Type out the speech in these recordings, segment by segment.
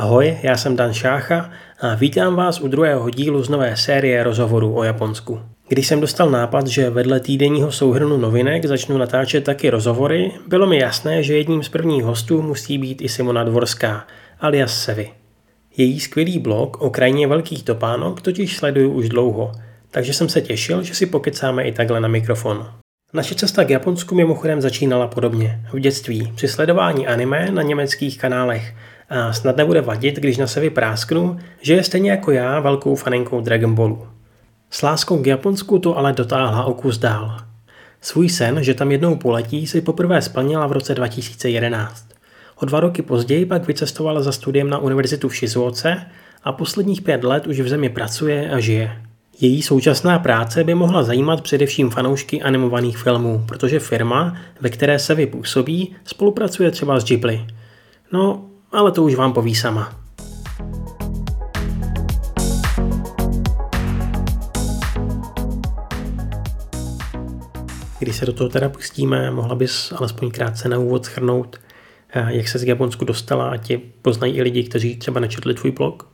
Ahoj, já jsem Dan Šácha a vítám vás u druhého dílu z nové série rozhovorů o Japonsku. Když jsem dostal nápad, že vedle týdenního souhrnu novinek začnu natáčet taky rozhovory, bylo mi jasné, že jedním z prvních hostů musí být i Simona Dvorská, alias Sevi. Její skvělý blog o krajině velkých topánok totiž sleduju už dlouho, takže jsem se těšil, že si pokecáme i takhle na mikrofon. Naše cesta k Japonsku mimochodem začínala podobně, v dětství, při sledování anime na německých kanálech, a snad nebude vadit, když na Sevi prásknu, že je stejně jako já velkou faninkou Dragon Ballu. S láskou k Japonsku to ale dotáhla o kus dál. Svůj sen, že tam jednou poletí, si poprvé splnila v roce 2011. O 2 roky později pak vycestovala za studiem na univerzitu v Shizuoce a posledních 5 let už v zemi pracuje a žije. Její současná práce by mohla zajímat především fanoušky animovaných filmů, protože firma, ve které Sevi působí, spolupracuje třeba s Ghibli. No, ale to už vám poví sama. Když se do toho teda pustíme, mohla bys alespoň krátce na úvod shrnout, jak se z Japonsku dostala a tě poznají i lidi, kteří třeba nečetli tvůj blog?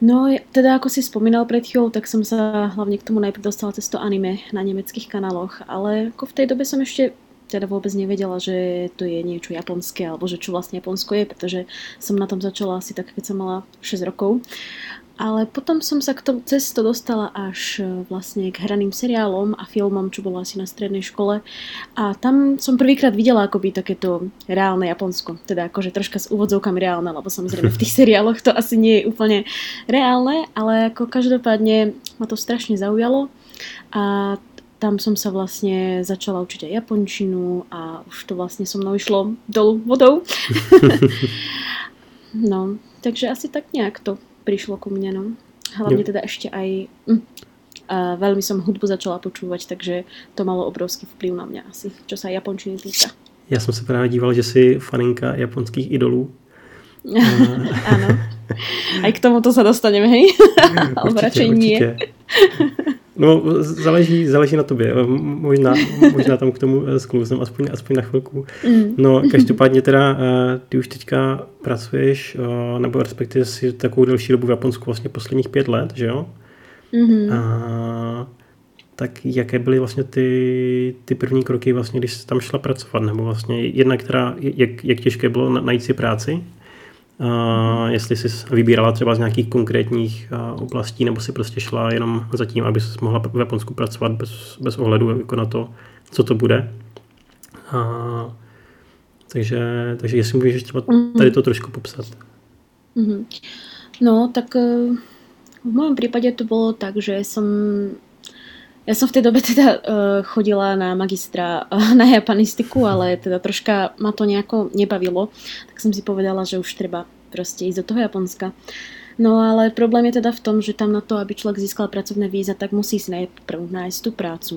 No, teda ako si spomínal pred chvíľou, tak som sa hlavne k tomu najprv dostala cez to anime na nemeckých kanáloch, ale ako v tej dobe som ešte teda vôbec nevedela, že to je niečo japonské, alebo že čo vlastne Japonsko je, pretože som na tom začala asi tak, keď som mala 6 rokov. Ale potom som sa k tomu cestu dostala až vlastne k hraným seriálom a filmom, čo bolo asi na strednej škole. A tam som prvýkrát videla akoby takéto reálne Japonsko. Teda akože troška s úvodzovkami reálne, lebo samozrejme v tých seriáloch to asi nie je úplne reálne, ale ako každopádne ma to strašne zaujalo. A tam som sa vlastne začala učiť aj japončinu a už to vlastne so mnou išlo dolu vodou. No, takže asi tak nejak to prišlo ku mne, no. Hlavne teda ešte aj veľmi som hudbu začala počúvať, takže to malo obrovský vplyv na mňa asi, čo sa japončiny týka. Ja som sa práve díval, že si faninka japonských idolů. Áno. Aj k tomuto sa dostaneme, hej? Alebo radšej nie. No, záleží na tobě. Možná tam k tomu sklouznem, aspoň na chvilku. No, každopádně teda ty už teďka pracuješ, nebo respektive si takovou delší dobu v Japonsku, vlastně posledních 5 let, že jo? Mm-hmm. A tak jaké byly vlastně ty první kroky, vlastně, když jsi tam šla pracovat? Nebo vlastně jedna, která, jak těžké bylo najít si práci? Jestli jsi vybírala třeba z nějakých konkrétních oblastí, nebo si prostě šla jenom za tím, aby jsi mohla v Japonsku pracovat bez ohledu jako na to, co to bude. Takže jestli můžeš třeba tady to trošku popsat. Mm-hmm. No, tak v mém případě to bylo tak, že Ja som v tej dobe teda chodila na magistra na japanistiku, ale teda troška ma to nejako nebavilo. Tak som si povedala, že už treba proste ísť do toho Japonska. No ale problém je teda v tom, že tam na to, aby človek získal pracovné víza, tak musí si najprv nájsť tú prácu.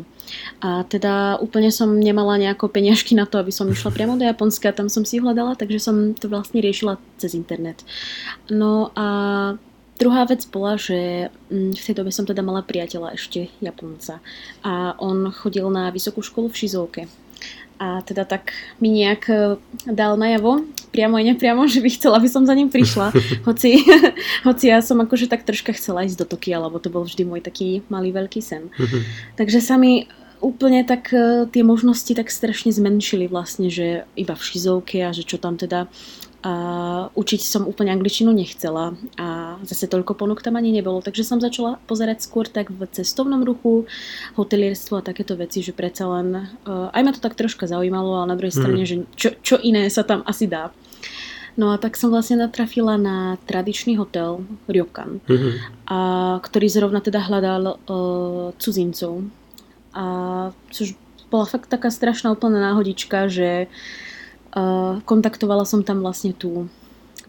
A teda úplne som nemala nejako peniažky na to, aby som išla priamo do Japonska, tam som si hľadala, takže som to vlastne riešila cez internet. No a druhá vec bola, že v tej dobe som teda mala priateľa ešte Japonca a on chodil na vysokú školu v Shizuoke. A teda tak mi nejak dal najavo, priamo aj nepriamo, že by chcela, aby som za ním prišla. Hoci ja som akože tak troška chcela ísť do Tokia, lebo to bol vždy môj taký malý veľký sen. Takže sa mi úplne tak tie možnosti tak strašne zmenšili vlastne, že iba v Shizuoke a že čo tam teda. A učiť som úplne angličinu nechcela a zase toľko ponúk tam ani nebolo, takže som začala pozerať skôr tak v cestovnom ruchu, hotelierstvo a takéto veci, že predsa len aj ma to tak troška zaujímalo, ale na druhej strane, že čo iné sa tam asi dá. No a tak som vlastne natrafila na tradičný hotel Ryokan, a ktorý zrovna teda hľadal cudzincov, a což bola fakt taká strašná úplná náhodička, že kontaktovala som tam vlastne tú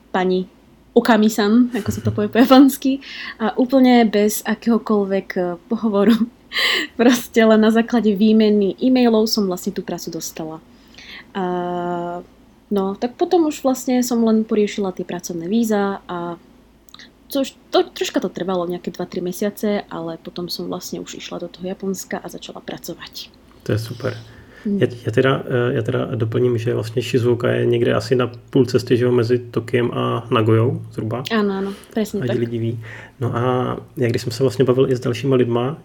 pani Okami-san, ako sa to povie po japonsky, a úplne bez akéhokoľvek pohovoru. Proste len na základe výmeny e-mailov som vlastne tú prácu dostala. No, tak potom už vlastne som len poriešila tie pracovné víza a troška to trvalo nejaké 2-3 mesiace, ale potom som vlastne už išla do toho Japonska a začala pracovať. To je super. Já teda doplním, že vlastně Shizuoka je někde asi na půl cesty, že jo, mezi Tokiem a Nagojou zhruba. Ano, přesně tak. A lidi ví. No a já když jsem se vlastně bavil i s dalšíma lidma,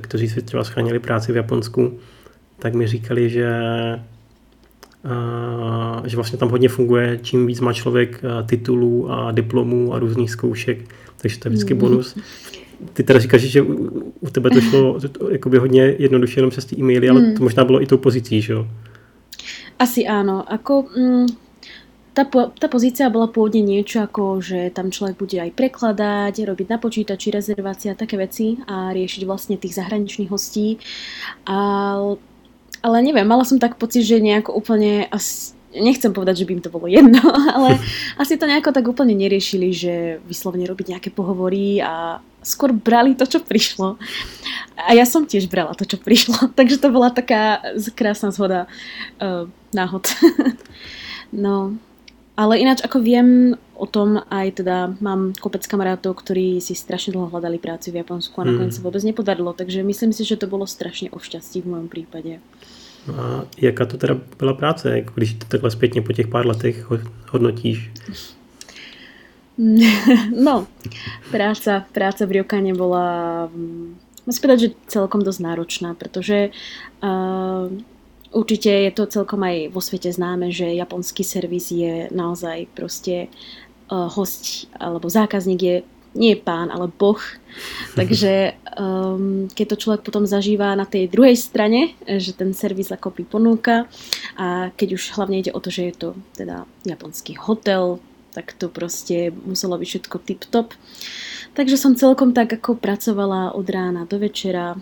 kteří si třeba schránili práci v Japonsku, tak mi říkali, že vlastně tam hodně funguje, čím víc má člověk titulů a diplomů a různých zkoušek, takže to je vždycky bonus. Ty teda říkáš, že u tebe to šlo jakoby hodně jednoduše jenom přes ty e-maily, ale to možná bylo i tou pozicí, že jo? Asi áno. Ako, tá pozícia bola pôvodne niečo ako, že tam človek bude aj prekladať, robiť na počítači rezervácia, také veci a riešiť vlastne tých zahraničných hostí. Ale neviem, mala som tak pocit, že nejako úplne... Nechcem povedať, že by im to bolo jedno, ale asi to nejako tak úplne neriešili, že vyslovene robiť nejaké pohovory a skôr brali to, čo prišlo. A ja som tiež brala to, čo prišlo. Takže to bola taká krásna zhoda náhod. No, ale ináč ako viem o tom, aj teda mám kopec kamarátov, ktorí si strašne dlho hľadali prácu v Japonsku a nakoniec sa vôbec nepodarilo. Takže myslím si, že to bolo strašne o šťastí v mojom prípade. A jaká to teda byla práce, když to takhle zpětně po těch pár letech hodnotíš? No, práca v Riokane bola, musím povedať, že celkom dosť náročná, pretože určite je to celkom aj vo svete známe, že japonský servis je naozaj proste host alebo zákazník je nie pán, ale boh. Takže keď to človek potom zažíva na tej druhej strane, že ten servis ako ponúka a keď už hlavne ide o to, že je to teda japonský hotel, tak to proste muselo byť všetko tip-top. Takže som celkom tak ako pracovala od rána do večera.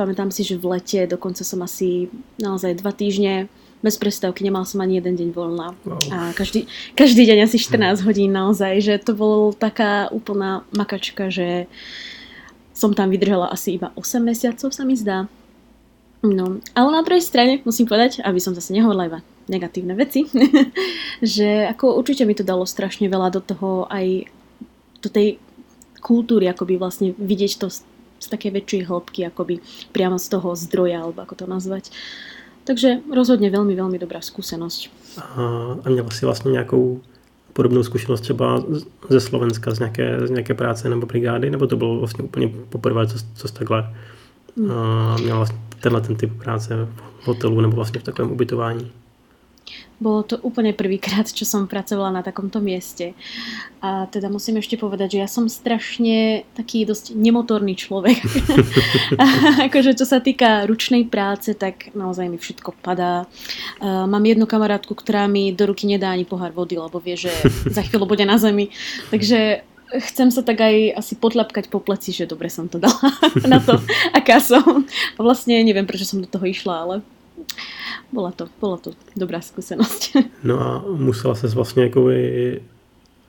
Pamätám si, že v lete dokonca som asi naozaj 2 týždne bez prestávky, nemala som ani jeden deň voľná. Wow. A každý deň asi 14 hodín naozaj, že to bolo taká úplná makačka, že som tam vydržala asi iba 8 mesiacov, sa mi zdá. No, ale na druhej strane musím povedať, aby som zase nehovorila iba negatívne veci, že ako určite mi to dalo strašne veľa do toho aj do tej kultúry, akoby vlastne vidieť to z také väčšej hĺbky, akoby priamo z toho zdroja, alebo ako to nazvať. Takže rozhodně velmi, velmi dobrá zkušenost. A měla jsi vlastně nějakou podobnou zkušenost třeba ze Slovenska, z nějaké práce nebo brigády, nebo to bylo vlastně úplně poprvé, co jsi takhle měla vlastně tenhle ten typ práce v hotelu nebo vlastně v takovém ubytování? Bolo to úplne prvýkrát, čo som pracovala na takomto mieste. A teda musím ešte povedať, že ja som strašne taký dosť nemotorný človek. Akože čo sa týka ručnej práce, tak naozaj mi všetko padá. Mám jednu kamarátku, ktorá mi do ruky nedá ani pohár vody, lebo vie, že za chvíľu bude na zemi. Takže chcem sa tak aj asi potľapkať po pleci, že dobre som to dala na to, aká som. A vlastne neviem, prečo som do toho išla, ale... Bola to dobrá zkušenost. No a musela ses vlastně jako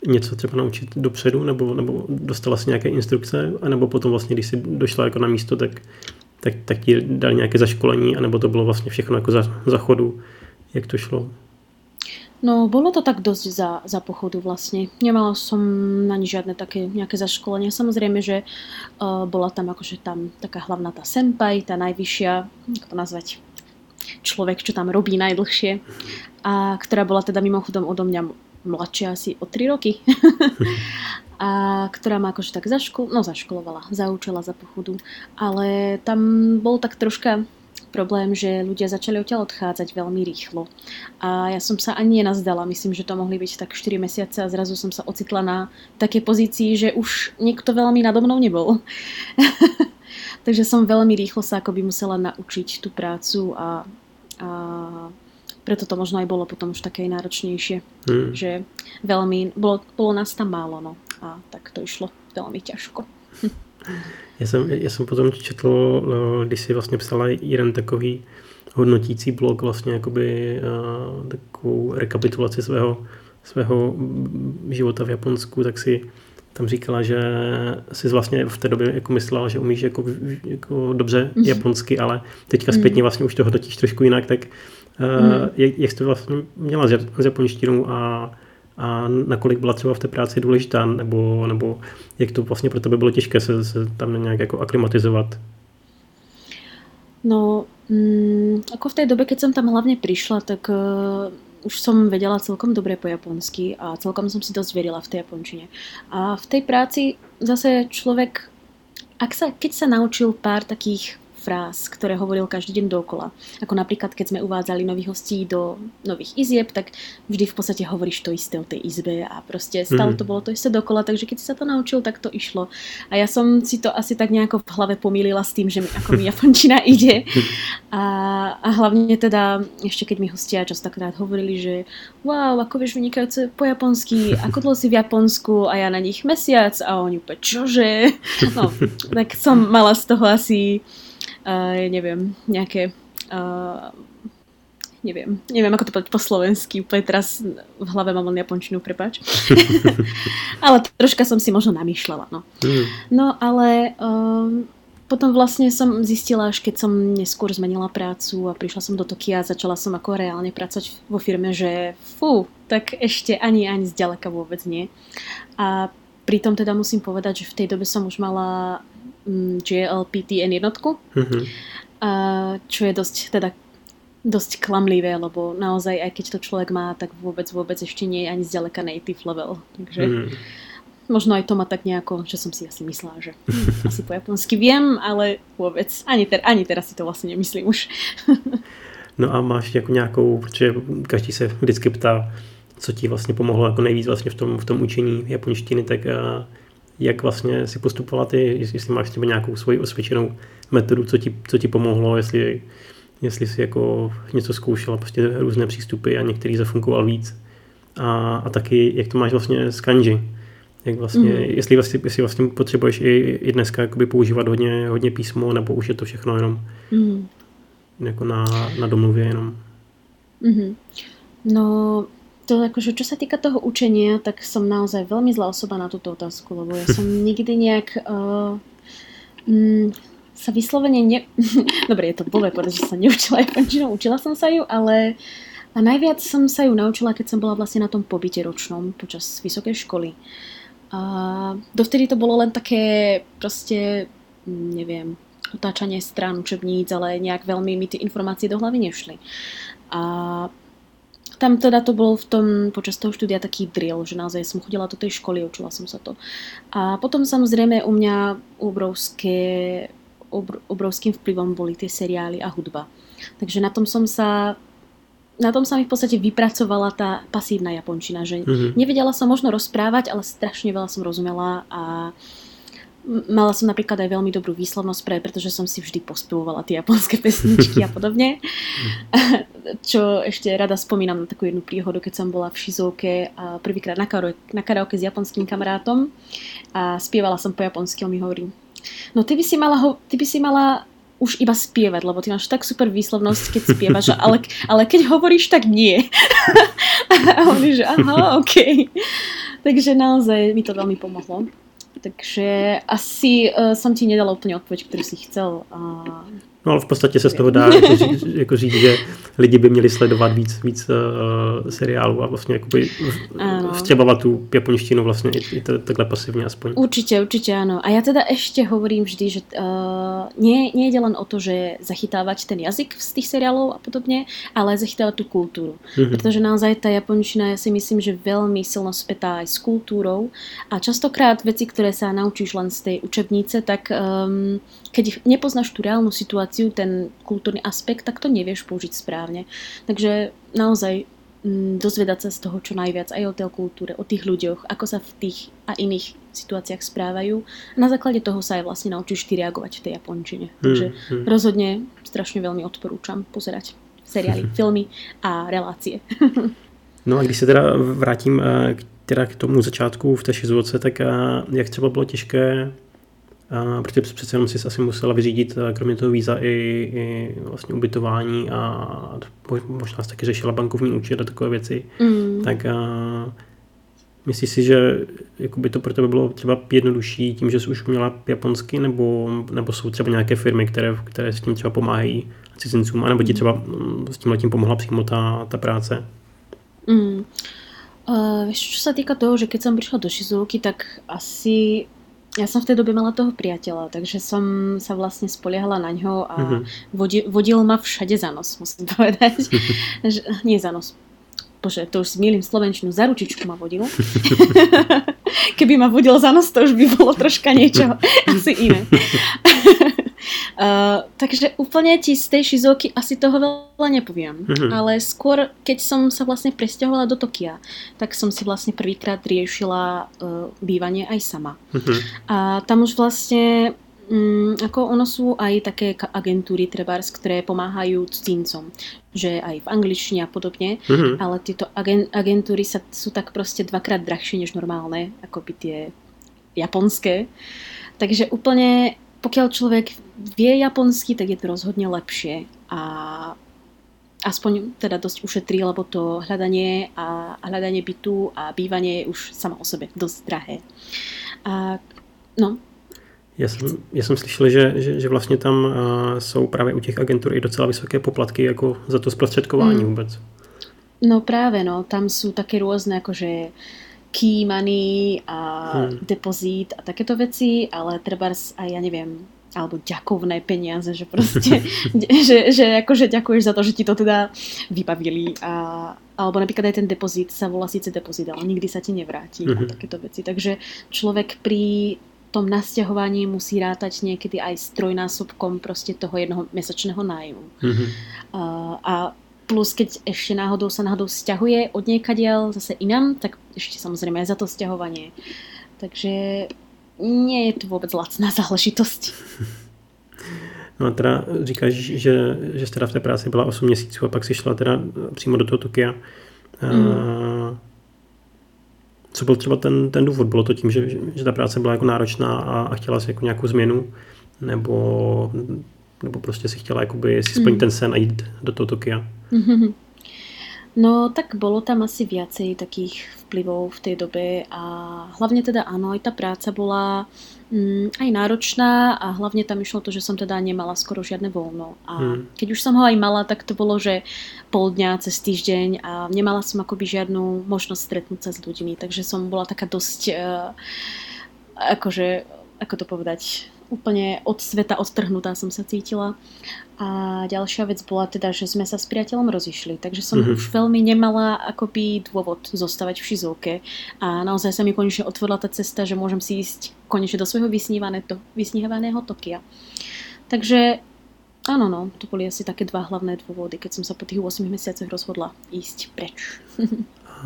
něco třeba naučit dopředu, nebo dostala si nějaké instrukce, anebo potom vlastně, když jsi došla jako na místo, tak ti dali nějaké zaškolení, anebo to bylo vlastně všechno jako za chodu, jak to šlo? No, bolo to tak dosť za pochodu vlastne. Nemala som ani žiadne také nejaké zaškolenie. Samozrejme, že bola tam akože tam taká hlavná tá senpai, tá najvyššia, ako to nazvať, človek, čo tam robí najdlhšie a ktorá bola teda mimochodom odo mňa mladšia asi o 3 roky a ktorá ma akože tak zaškolovala, zaučila za pochodu, ale tam bol tak troška problém, že ľudia začali odtiaľ odchádzať veľmi rýchlo a ja som sa ani nenazdala, myslím, že to mohli byť tak 4 mesiace a zrazu som sa ocitla na takej pozícii, že už nikto veľmi nado mnou nebol. Takže som veľmi rýchlo sa akoby musela naučiť tú prácu a preto to možno aj bolo potom už také náročnejšie, že veľmi, bolo nás tam málo, no a tak to išlo veľmi ťažko. Ja som potom četl, když si vlastně psala jeden takový hodnotící blog, vlastně jakoby takovou rekapitulaci svého života v Japonsku, tak si tam říkala, že jsi vlastně v té době jako myslela, že umíš jako dobře japonsky, ale teďka zpětně vlastně už to hodnotíš trošku jinak, tak jak jsi to vlastně měla s japonštinou a nakolik byla třeba v té práci důležitá, nebo jak to vlastně pro tebe bylo těžké se tam nějak jako aklimatizovat? No, ako v tej dobe, keď som tam hlavne prišla, tak už som vedela celkom dobre po japonsky a celkom som si dosť verila v tej japončine. A v tej práci zase človek, keď sa naučil pár takých fráz, ktoré hovoril každý deň dookola. Ako napríklad, keď sme uvádzali nových hostí do nových izieb, tak vždy v podstate hovoríš to isté o tej izbe a proste stále to bolo to isté dokola, takže keď si sa to naučil, tak to išlo. A ja som si to asi tak nejako v hlave pomýlila s tým, že mi, ako mi japončina ide. A hlavne teda, ešte keď mi hostia častokrát hovorili, že wow, ako vieš vynikajúce po japonsky, ako dlho si v Japonsku a ja na nich mesiac a oni úplne čože? No, tak som mala z toho asi neviem ako to povedať po slovensky, úplne teraz v hlave mám len japončinu, prepáč. Ale troška som si možno namýšľala, no. No ale potom vlastne som zistila, až keď som neskôr zmenila prácu a prišla som do Tokia a začala som ako reálne pracovať vo firme, že fú, tak ešte ani zďaleka vôbec nie. A pritom teda musím povedať, že v tej dobe som už mala JLPT N1, čo je dosť klamlivé, lebo naozaj, aj keď to človek má, tak vôbec ešte nie je ani zďaleka native level. Takže možno aj to má tak nejako, že som si asi myslela, že asi po japonsky viem, ale vôbec. Ani teraz si to vlastne nemyslím už. No a máš jako nějakou, protože každý se vždycky ptá, co ti vlastně pomohlo jako nejvíc vlastně v tom učení japonštiny, tak jak vlastně si postupovala ty, jestli máš třeba nějakou svoji osvědčenou metodu, co ti pomohlo, jestli si jako něco zkoušela, prostě různé přístupy a některý zafunkoval víc. A taky, jak to máš vlastně s kanji. Jak vlastně, jestli vlastně potřebuješ i dneska jakoby používat hodně písmo, nebo už je to všechno jenom jako na domluvě jenom. No, to akože, čo sa týka toho učenia, tak som naozaj veľmi zlá osoba na túto otázku, lebo ja som nikdy nejak sa vyslovene Dobre, je to blbé povedať, že som neučila japončinu, učila som sa ju, ale a najviac som sa ju naučila, keď som bola vlastne na tom pobyte ročnom počas vysokej školy. A dovtedy to bolo len také proste, neviem, otáčanie strán učebníc, ale nejak veľmi mi tie informácie do hlavy nešli. A tam teda to bolo v tom, počas toho štúdia taký drill, že naozaj som chodila do tej školy, učila som sa to. A potom samozrejme u mňa obrovským vplyvom boli tie seriály a hudba. Takže na tom sa mi v podstate vypracovala tá pasívna japončina, že nevedela som možno rozprávať, ale strašne veľa som rozumela a mala som napríklad aj veľmi dobrú výslovnosť, pretože som si vždy pospevovala tie japonské pesničky a podobne. Čo ešte rada spomínam na takú jednu príhodu, keď som bola v Shizuoke a prvýkrát na karaoke s japonským kamarátom a spievala som po japonsky, on mi hovorí: "No ty by si mala už iba spievať, lebo ty máš tak super výslovnosť, keď spievaš, ale keď hovoríš, tak nie." A on mi, že aha, okej. Takže naozaj mi to veľmi pomohlo. Takže asi jsem ti nedala úplně odpověď, kterou jsi chtěl. No ale v podstatě se z toho dá jako říct, že lidi by měli sledovat víc seriálů a vlastně vstřebovat tu japonštinu vlastně i takhle pasivně aspoň. Určitě ano. A já teda ještě hovorím vždy, že nejde len o to, že zachytávat ten jazyk z těch seriálů a podobně, ale zachytávat tu kulturu. Protože naozaj ta japonština, já si myslím, že velmi silno spětá aj s kulturou a častokrát věci, které se naučíš len z té učebnice, tak keď nepoznáš tu reálnu situáciu, ten kultúrny aspekt, tak to nevieš použiť správne. Takže naozaj dozvedať sa z toho čo najviac aj o tej kultúre, o tých ľuďoch, ako sa v tých a iných situáciách správajú. A na základe toho sa aj vlastne naučíš ty reagovať v tej japončine. Takže rozhodne strašne veľmi odporúčam pozerať seriály, filmy a relácie. No a když se teda vrátím teda k tomu začátku v té Shizuoce, tak jak třeba bylo těžké, protože přece jenom si asi musela vyřídit kromě toho víza i vlastně ubytování a možná jsi taky řešila bankovní účet a takové věci. Tak myslíš si, že jakoby to pro tebe bylo třeba jednodušší tím, že jsi už uměla japonsky, nebo jsou třeba nějaké firmy, které s tím třeba pomáhají cizincům, anebo ti třeba s tímhletím pomohla přímo ta práce? Víš, čo sa týka toho, že keď som prišla do Shizuoky, tak asi Ja som v tej dobe mala toho priateľa, takže som sa vlastne spoliehala na ňo a vodil ma všade za nos, musím povedať. Nie za nos. Bože, to už zmielim slovenčinu, za ručičku ma vodil. Keby ma vodil za nos, to už by bolo troška niečo asi iné. Takže úplne ti z tej Shizuoky asi toho veľa nepoviem, ale skôr, keď som sa vlastne presťahovala do Tokia, tak som si vlastne prvýkrát riešila bývanie aj sama. A tam už vlastne ako ono sú aj také agentúry trebárs, ktoré pomáhajú cudzincom, že aj v angličtine a podobne, ale tieto agentúry sú tak proste dvakrát drahšie než normálne, akoby tie japonské. Takže úplne pokiaľ človek vie japonsky, tak je to rozhodne lepšie a aspoň teda dosť ušetrí, lebo to hľadanie bytu a bývanie je už sama o sobě dost drahé. A, no. Já jsem slyšel, že vlastně tam jsou právě u těch agentur i docela vysoké poplatky jako za to zprostředkování vůbec. No právě, no, tam jsou taky různé, jakože key money a depozit a takéto věci, ale trebárs a já nevím, alebo ďakovné peniaze, že prostě, že jakože ďakuješ za to, že ti to teda vybavili a alebo napríklad aj ten depozit sa volá sice depozit, ale nikdy sa ti nevrátí a takéto veci. Takže človek pri tom nasťahovaní musí rátať niekedy aj s trojnásobkom prostě toho jednoho mesačného nájmu. A plus, keď ešte náhodou sťahuje od niekadiaľ zase inam, tak ešte samozrejme aj za to sťahovanie. Takže nie je to vůbec lacná záležitost. No a teda říkáš, že jsi teda v té práci byla 8 měsíců a pak jsi šla teda přímo do toho Tokia. Co byl třeba ten důvod? Bylo to tím, že ta práce byla jako náročná a chtěla jsi jako nějakou změnu? Nebo prostě si chtěla jakoby si splnit ten sen a jít do toho Tokia? No tak bolo tam asi viacej takých vplyvov v tej dobe a hlavne teda áno, aj tá práca bola aj náročná a hlavne tam išlo to, že som teda nemala skoro žiadne voľno a keď už som ho aj mala, tak to bolo, že pol dňa cez týždeň a nemala som akoby žiadnu možnosť stretnúť sa s ľuďmi, takže som bola taká dosť akože, ako to povedať, úplne od sveta odtrhnutá som sa cítila. A ďalšia vec bola teda, že sme sa s priateľom rozišli, takže som už veľmi nemala akoby dôvod zostávať v Shizuoke. A naozaj sa mi konečne otvorila tá cesta, že môžem si ísť konečne do svojho vysnívaného Tokia. Takže áno, no, to boli asi také dva hlavné dôvody, keď som sa po tých 8 mesiacoch rozhodla ísť preč. A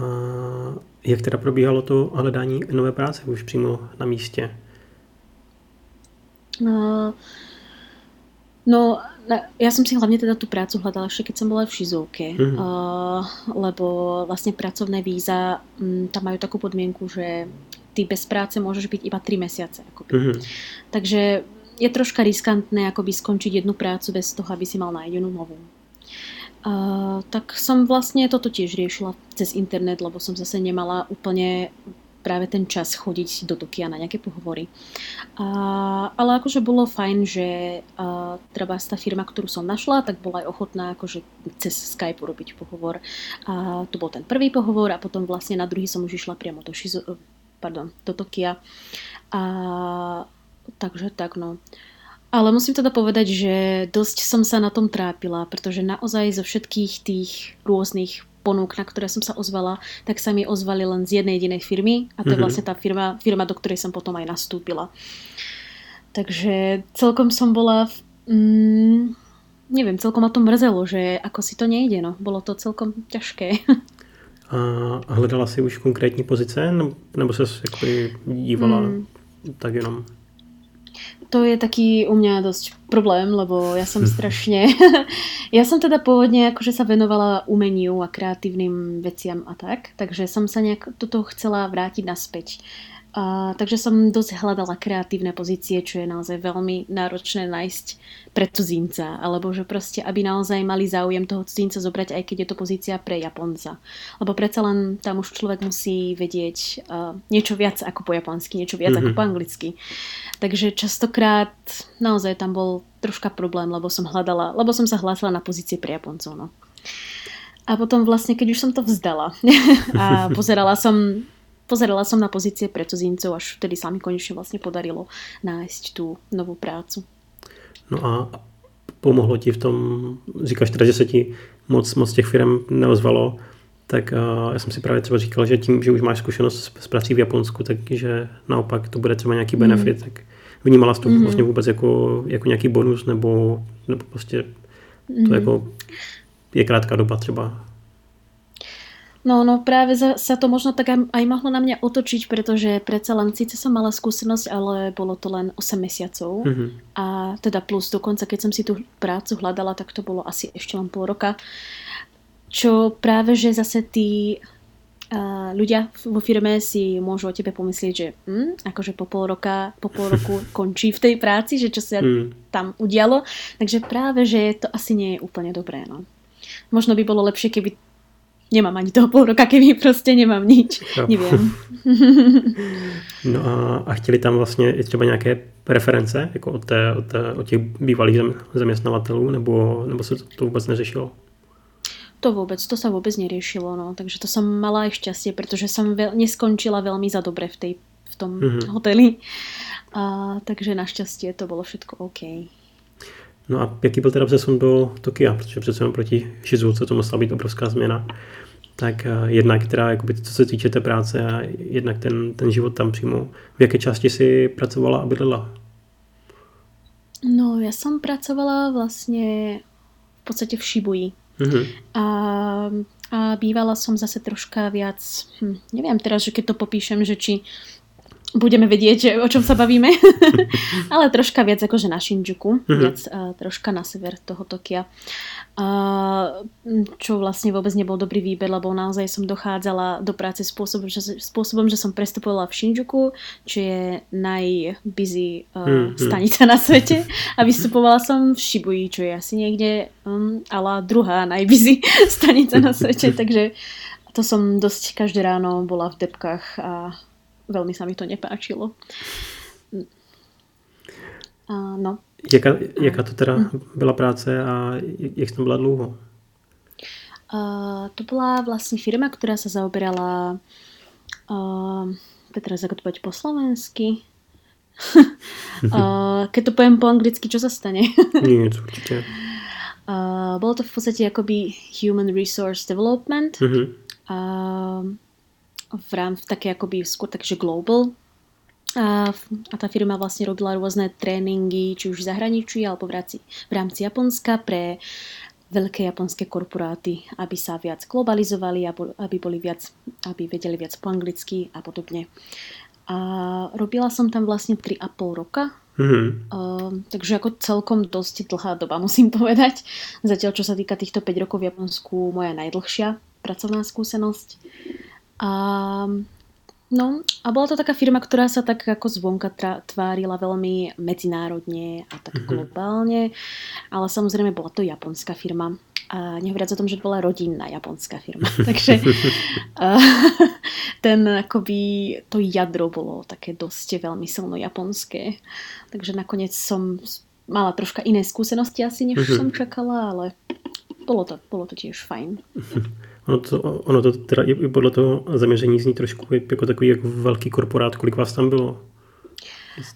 jak teda probíhalo to hledání nové práce už přímo na místě? No, ja som si hlavne teda tú prácu hľadala ešte, keď som bola v Shizuoke, lebo vlastne pracovné víza, tam majú takú podmienku, že ty bez práce môžeš byť iba 3 mesiace. Takže je troška riskantné akoby skončiť jednu prácu bez toho, aby si mal nájdenú novú. Tak som vlastne toto tiež riešila cez internet, lebo som zase nemala úplne práve ten čas chodiť do Tokia na nejaké pohovory. Ale akože bolo fajn, že treba tá firma, ktorú som našla, tak bola aj ochotná akože cez Skype urobiť pohovor. A to bol ten prvý pohovor a potom vlastne na druhý som už išla priamo do Tokia. Takže tak, no. Ale musím teda povedať, že dosť som sa na tom trápila, pretože naozaj zo všetkých tých rôznych ponúk, na ktoré som sa ozvala, tak sa mi ozvali len z jednej jedinej firmy a to je vlastne tá firma, do ktorej som potom aj nastúpila. Takže celkom som bola neviem, celkom ma to mrzelo, že ako si to nejde, no. Bolo to celkom ťažké. A hledala si už konkrétní pozice? Nebo sa dívala tak jenom? To je taký u mňa dosť problém, lebo ja som strašne... Ja som teda pôvodne akože sa venovala umeniu a kreatívnym veciam a tak, takže som sa nejak do toho chcela vrátiť naspäť. Takže som dosť hľadala kreatívne pozície, čo je naozaj veľmi náročné nájsť pre cudzinca, alebo že proste, aby naozaj mali záujem toho cudzinca zobrať, aj keď je to pozícia pre Japonca. Lebo predsa len tam už človek musí vedieť niečo viac ako po japonsky, niečo viac ako po anglicky. Takže častokrát naozaj tam bol troška problém, lebo som sa hlásila na pozície pre Japoncov. No. A potom vlastne, keď už som to vzdala a pozerala som pozerala som na pozície pre cudzincov, až vtedy sa mi konečne vlastne podarilo nájsť tú novú prácu. No a pomohlo ti v tom, říkáš teda, že se ti moc těch firm neozvalo, tak já jsem si právě třeba říkal, že tím, že už máš zkušenost s prací v Japonsku, takže naopak to bude třeba nějaký benefit, tak vnímala jsi to vlastně vůbec jako nějaký bonus, nebo prostě to jako je krátká doba třeba. No práve sa to možno tak aj mohlo na mňa otočiť, pretože predsa len síce som mala skúsenosť, ale bolo to len 8 mesiacov. A teda plus dokonca, keď som si tú prácu hľadala, tak to bolo asi ešte len pol roka. Čo práve, že zase tí ľudia vo firme si môžu o tebe pomyslieť, že akože po pol roku končí v tej práci, že čo sa tam udialo. Takže práve, že to asi nie je úplne dobré. No. Možno by bolo lepšie, keby nemám ani toho půl roka, keby prostě nemám nič. No. Nevím. No a chtěli tam vlastně i třeba nějaké reference jako od těch bývalých zaměstnavatelů, nebo se to vůbec neřešilo? To sa vůbec neriešilo, no. Takže to som mala aj šťastie, pretože som neskončila veľmi za dobre v tom hoteli. A takže našťastie to bolo všetko OK. No a jaký byl teda přesun do Tokia, protože přece jen proti Shizuoce to musela být obrovská změna. Tak jednak teda, jakoby, co se týče té práce a jednak ten život tam přímo. V jaké části si pracovala a bydlela? No, já jsem pracovala vlastně v podstatě v Shibuji. A bývala jsem zase troška viac, nevím teraz, že keď to popíšem, že či budeme vedieť, že o čom sa bavíme, ale troška viac akože na Shinjuku, troška na sever toho Tokia, čo vlastne vôbec nebol dobrý výber, lebo naozaj som dochádzala do práce spôsobom, že som prestupovala v Shinjuku, čo je najbusy stanica na svete, a vystupovala som v Shibuji, čo je asi niekde ale druhá najbusy stanica na svete, takže to som dosť každé ráno bola v depkách a velmi sa mi to nepáčilo. No. Jaká to teda byla práce a jak to byla dlouho? To byla vlastně firma, která se zaoberala Petra, jak to povedať po slovensky? Keď to poviem po anglicky, čo sa stane? Nic, určite. Bolo to v podstate akoby human resource development. V také akoby skôr takže global a tá firma vlastne robila rôzne tréningy, či už v zahraničí alebo v rámci Japonska pre veľké japonské korporáty, aby sa viac globalizovali, aby vedeli viac po anglicky a podobne. A robila som tam vlastne 3,5 roka. Takže ako celkom dosť dlhá doba, musím povedať. Zatiaľ, čo sa týka týchto 5 rokov v Japonsku, moja najdlhšia pracovná skúsenosť. A bola to taká firma, ktorá sa tak ako zvonka tvárila veľmi medzinárodne a tak globálne, ale samozrejme bola to japonská firma a nehovoriac o tom, že bola rodinná japonská firma, takže to jadro bolo také dosť veľmi silno japonské, takže nakoniec som mala troška iné skúsenosti asi, než som čakala, ale bolo to tiež fajn. Ono to teda i podle toho zaměření zní trošku jako takový jako velký korporát. Kolik vás tam bylo?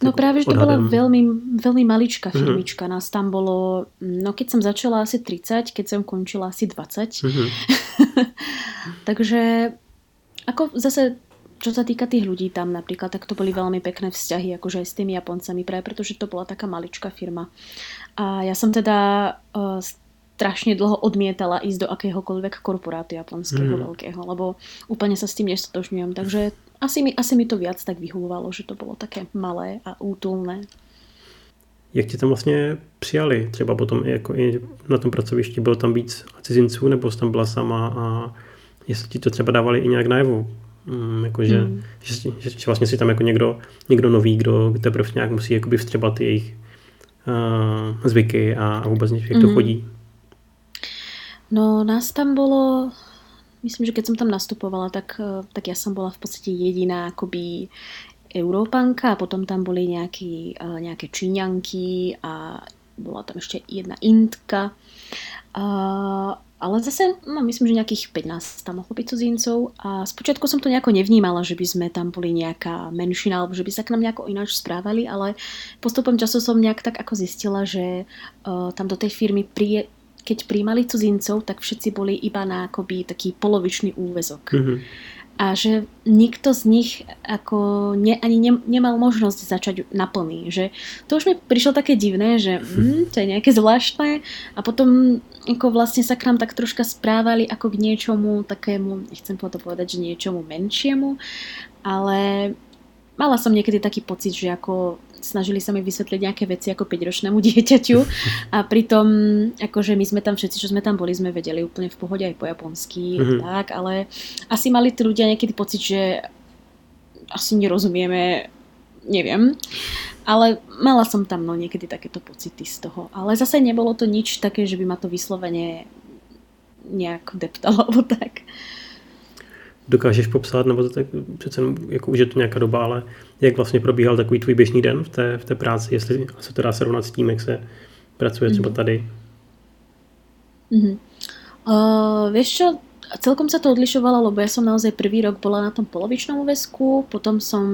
No právě, že to byla velmi, velmi maličká firmička. Nás tam bylo, no keď jsem začala asi 30, keď jsem končila asi 20. Takže ako zase, čo sa týka tých ľudí tam napríklad, tak to boli veľmi pekné vzťahy, akože aj s tými Japoncami, práve pretože to bola taká maličká firma. A ja som teda strašne dlho odmietala ísť do akéhokoľvek korporátu japonského veľkého, lebo úplne sa s tým nestotožňujem. Takže asi mi to viac tak vyhovovalo, že to bolo také malé a útulné. Jak ti tam vlastne přijali? Třeba potom i na tom pracovišti bylo tam víc cizinců, nebo jsi tam byla sama a jestli ti to třeba dávali i nějak najevo? Že vlastně si tam jako někdo nový, kdo teprve nějak musí jakoby vstřebat jejich zvyky a vůbec jak to chodí. No, nás tam bolo, myslím, že keď som tam nastupovala, tak ja som bola v podstate jediná akoby Európanka a potom tam boli nejaké Číňanky a bola tam ešte jedna Indka. Ale zase, no, myslím, že nejakých 15 tam mohlo byť cudzíncov a spočiatku som to nejako nevnímala, že by sme tam boli nejaká menšina alebo že by sa k nám nejako ináč správali, ale postupom času som nejak tak ako zistila, že tam do tej firmy keď prijímali cudzíncov, tak všetci boli iba na akoby taký polovičný úväzok. Mm-hmm. A že nikto z nich ako nemal možnosť začať naplný. Že to už mi prišlo také divné, že to je nejaké zvláštne. A potom ako vlastne sa k nám tak troška správali ako k niečomu takému, nechcem to povedať, že niečomu menšiemu, ale mala som niekedy taký pocit, že ako snažili sa mi vysvetliť nejaké veci ako 5-ročnému dieťaťu a pritom akože my sme tam všetci, čo sme tam boli, sme vedeli úplne v pohode aj po japonsky a tak, ale asi mali tí ľudia niekedy pocit, že asi nerozumieme, neviem, ale mala som tam niekedy takéto pocity z toho, ale zase nebolo to nič také, že by ma to vyslovene nejak deptalo alebo tak. Dokážeš popsat, nebo to tak přece jako už je to nějaká doba, ale jak vlastně probíhal takový tvůj běžný den v té práci, jestli se to dá srovnat s tím, jak se pracuje třeba tady? Vieš čo, celkom se to odlišovalo, lebo ja som naozaj prvý rok bola na tom polovičnom úväzku, potom som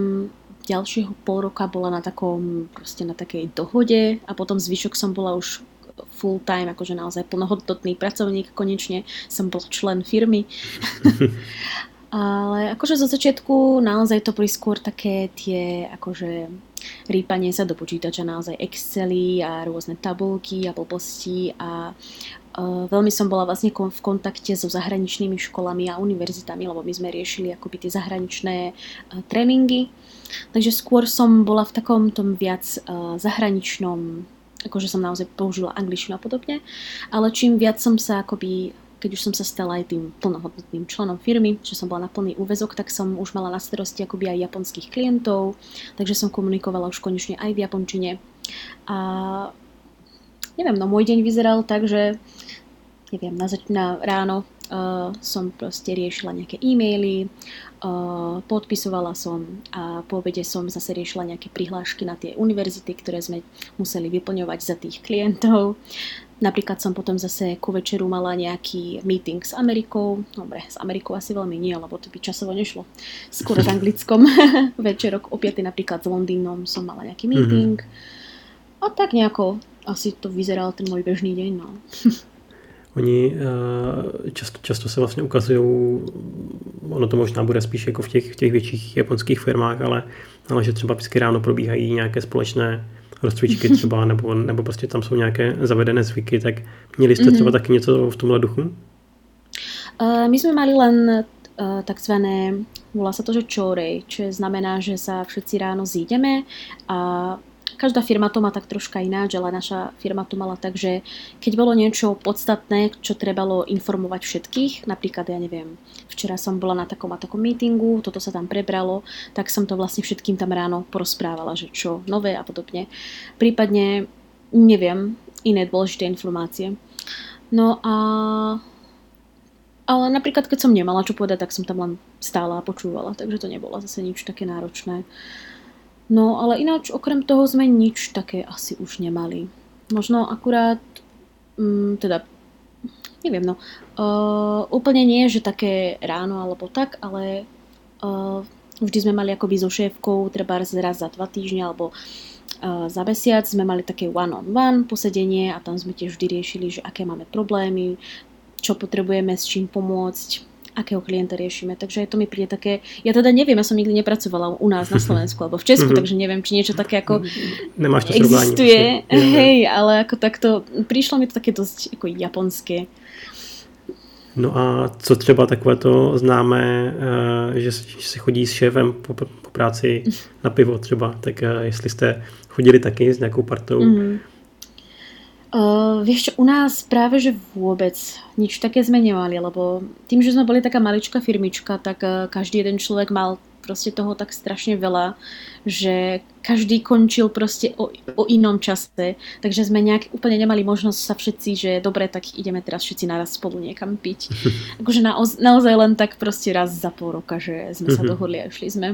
ďalšieho pol roka bola na takom, proste na takej dohode a potom zvyšok som bola už full time, akože naozaj plnohodnotný pracovník, konečne som bol člen firmy. Ale akože zo začiatku naozaj to boli skôr také tie akože rýpanie sa do počítača, naozaj Excely a rôzne tabulky a blbosti a veľmi som bola vlastne v kontakte so zahraničnými školami a univerzitami, lebo my sme riešili akoby tie zahraničné tréningy. Takže skôr som bola v takom tom viac zahraničnom, akože som naozaj použila angličtinu a podobne, ale čím viac som sa akoby keď už som sa stala aj tým plnohodnotným členom firmy, že som bola na plný úväzok, tak som už mala na starosti akoby aj japonských klientov, takže som komunikovala už konečne aj v japončine. A neviem, no môj deň vyzeral tak, že neviem, na ráno som proste riešila nejaké e-maily, podpisovala som a po obede som zase riešila nejaké prihlášky na tie univerzity, ktoré sme museli vyplňovať za tých klientov. Napríklad som potom zase ku večeru mala nejaký meeting s Amerikou. Dobre, s Amerikou asi veľmi nie, lebo to by časovo nešlo. Skôr s anglickom. Večerok o 5:00 napríklad s Londýnom som mala nejaký meeting. A tak nejako asi to vyzeral ten môj bežný deň. No. Oni často se vlastně ukazují, ono to možná bude spíš jako v těch větších japonských firmách, ale že třeba vždycky ráno probíhají nějaké společné rozcvičky třeba, nebo prostě tam jsou nějaké zavedené zvyky, tak měli jste třeba taky něco v tomhle duchu? My jsme mali len takzvané, volá se to, že čorej, čo znamená, že sa všetci ráno zídeme a každá firma to má tak troška ináč, ale naša firma to mala tak, že keď bolo niečo podstatné, čo trebalo informovať všetkých, napríklad, ja neviem, včera som bola na takom a takom meetingu, toto sa tam prebralo, tak som to vlastne všetkým tam ráno porozprávala, že čo nové a podobne. Prípadne, neviem, iné dôležité informácie. No a ale napríklad, keď som nemala čo povedať, tak som tam len stála a počúvala, takže to nebolo zase nič také náročné. No, ale ináč okrem toho sme nič také asi už nemali. Možno akurát, neviem, no, úplne nie, že také ráno alebo tak, ale vždy sme mali akoby so šéfkou, treba raz za 2 týždne alebo za mesiac sme mali také one-on-one posedenie a tam sme tiež vždy riešili, že aké máme problémy, čo potrebujeme, s čím pomôcť, akého klienta riešime. Takže to mi príde také, ja teda neviem, ja som nikdy nepracovala u nás na Slovensku alebo v Česku, takže neviem, či niečo také ako nemáš to existuje. Hej, ale ako takto, prišlo mi to také dosť ako japonské. No a co třeba takové to známe, že si chodí s šéfem po práci na pivo třeba, tak jestli jste chodili taky s nějakou partou? Vieš čo, u nás práve že vôbec nič také sme nemali, lebo tým, že sme boli taká maličká firmička, tak každý jeden človek mal proste toho tak strašne veľa, že každý končil proste o inom čase, takže sme nejak úplne nemali možnosť sa všetci, že dobre, tak ideme teraz všetci naraz spolu niekam piť. Akože naozaj len tak proste raz za pol roka, že sme sa dohodli a išli sme.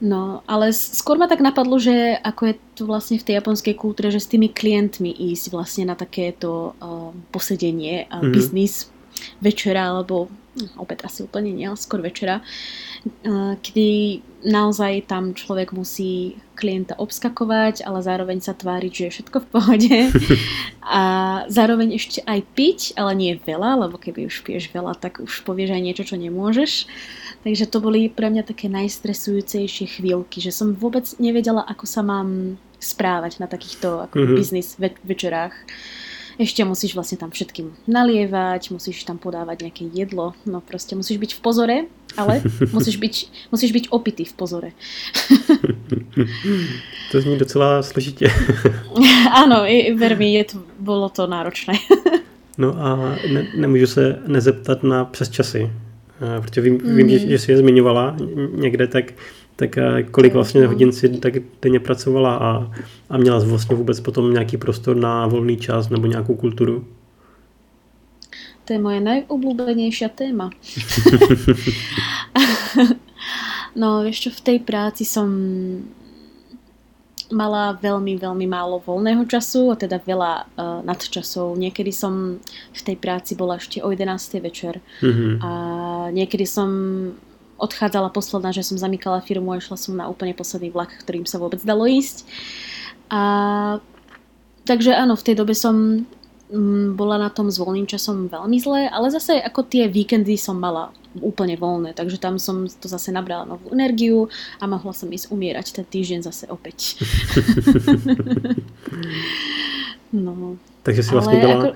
No, ale skôr ma tak napadlo, že ako je to vlastne v tej japonskej kultúre, že s tými klientmi ísť vlastne na takéto posedenie a biznis večera, alebo obed asi úplne nie, skôr večera, kedy naozaj tam človek musí klienta obskakovať, ale zároveň sa tváriť, že je všetko v pohode a zároveň ešte aj piť, ale nie veľa, lebo keby už piješ veľa, tak už povieš aj niečo, čo nemôžeš. Takže to boli pre mňa také najstresujúcejšie chvíľky, že som vôbec nevedela, ako sa mám správať na takýchto biznis večerách. Ešte musíš vlastne tam všetkým nalievať, musíš tam podávať nejaké jedlo, no proste musíš byť v pozore, ale musíš byť opitý v pozore. To zní docela složitě. Áno, ver mi, bolo to náročné. No a nemůžu se nezeptat na přesčasy. Protože vím, že jsi je zmiňovala někde, tak kolik vlastně hodin si tak denně pracovala a měla vlastně vůbec potom nějaký prostor na volný čas nebo nějakou kulturu? To je moje nejoblúbenější téma. No, ještě v té práci jsem mala veľmi, veľmi málo voľného času a teda veľa nadčasov. Niekedy som v tej práci bola ešte o 11:00 večer a niekedy som odchádzala posledná, že som zamykala firmu a išla som na úplne posledný vlak, ktorým sa vôbec dalo ísť. A takže áno, v tej dobe som bola na tom s voľným časom veľmi zle, ale zase ako tie víkendy som mala úplne voľné, takže tam som to zase nabrala novú energiu a mohla som ísť umierať ten týždeň zase opäť. No. Takže si vlastně byla jako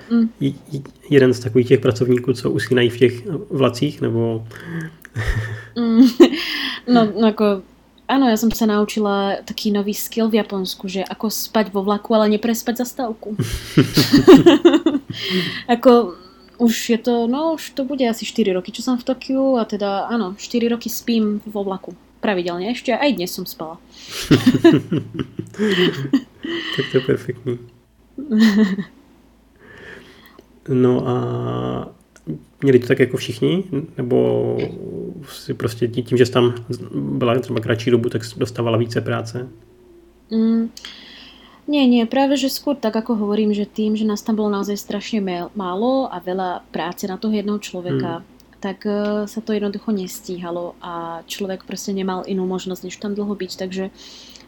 jeden z takových těch pracovníků, co usínají v těch vlacích, nebo? No jako... Áno, ja som sa naučila taký nový skill v Japonsku, že ako spať vo vlaku, ale neprespať zastávku. Ako už je to, no už to bude asi 4 roky, čo som v Tokiu a teda áno, 4 roky spím vo vlaku. Pravidelne, ešte aj dnes som spala. Tak to je perfektní. No a měli to tak jako všichni, nebo si prostě tím, že jsi tam byla třeba kratší dobu, tak dostávala více práce? Nie, práve že skôr tak, ako hovorím, že tým, že nás tam bolo naozaj strašne málo a veľa práce na toho jedného človeka, tak sa to jednoducho nestíhalo a človek proste nemal inú možnosť, než tam dlho byť, takže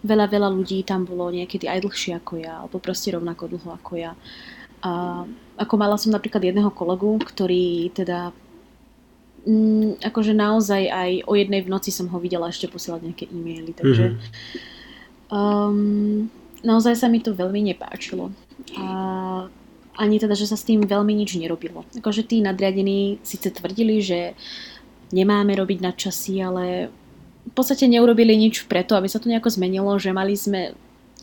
veľa ľudí tam bolo niekedy aj dlhšie ako ja, alebo proste rovnako dlho ako ja. A ako mala som napríklad jedného kolegu, ktorý teda akože naozaj aj o 1:00 v noci som ho videla ešte posielať nejaké e-maily, takže naozaj sa mi to veľmi nepáčilo. A ani teda, že sa s tým veľmi nič nerobilo. Akože tí nadriadení síce tvrdili, že nemáme robiť nadčasy, ale v podstate neurobili nič preto, aby sa to nejako zmenilo, že mali sme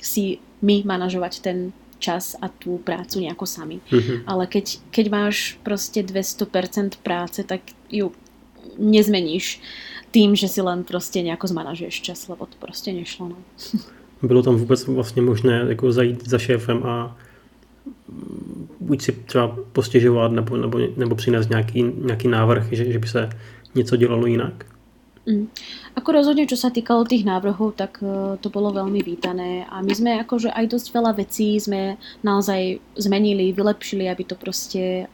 si my manažovať ten čas a tú prácu nejako sami. Ale keď máš proste 200% práce, tak ju nezmeníš tým, že si len proste nejako zmanažuješ čas, lebo to proste nešlo. No. Bylo tam vôbec vlastne možné jako zajít za šéfem a buď si třeba postěžovat nebo přinést nějaký návrh, že by se něco dělalo jinak? Ako rozhodne, čo sa týkalo tých návrhov, tak to bolo veľmi vítané a my sme akože aj dosť veľa vecí sme naozaj zmenili, vylepšili, aby to proste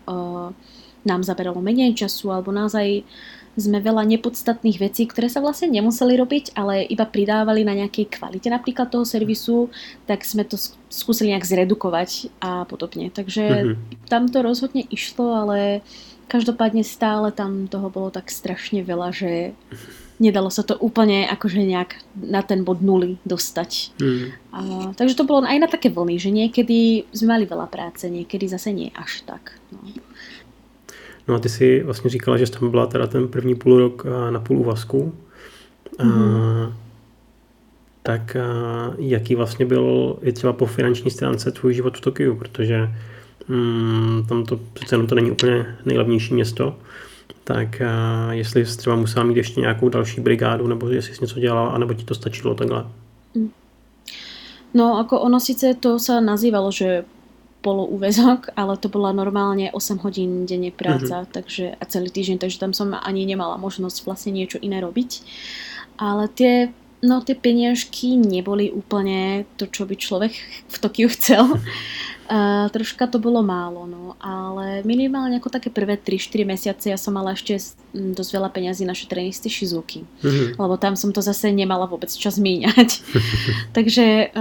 nám zaberalo menej času, alebo naozaj sme veľa nepodstatných vecí, ktoré sa vlastne nemuseli robiť, ale iba pridávali na nejakej kvalite napríklad toho servisu, tak sme to skúsili nejak zredukovať a podobne. Takže tam to rozhodne išlo, ale každopádne stále tam toho bolo tak strašne veľa, že nedalo sa to úplne akože nejak na ten bod nuly dostať. A, takže to bolo aj na také vlny, že niekedy sme mali veľa práce, niekedy zase nie až tak. No a ty si vlastne říkala, že tam byla teda ten první půl rok na půl úvazku. Tak jaký vlastně byl i třeba po finanční stránce tvůj život v Tokiu, protože tam to přece jenom to není úplně nejlevnější město, tak jestli jsi třeba musela mít ještě nějakou další brigádu, nebo jestli jsi něco dělala, anebo ti to stačilo takhle? No, ako ono sice to sa nazývalo, že poloúvezok, ale to bola normálne 8 hodín denne práca, takže, a celý týždeň, takže tam som ani nemala možnosť vlastne niečo iné robiť. Ale tie No, tie peniažky neboli úplne to, čo by človek v Tokiu chcel. Troška to bolo málo, no. Ale minimálne ako také prvé 3-4 mesiace ja som mala ešte dosť veľa peňazí našetrených z tej Shizuoky. Mm-hmm. Lebo tam som to zase nemala vôbec čas míňať. Takže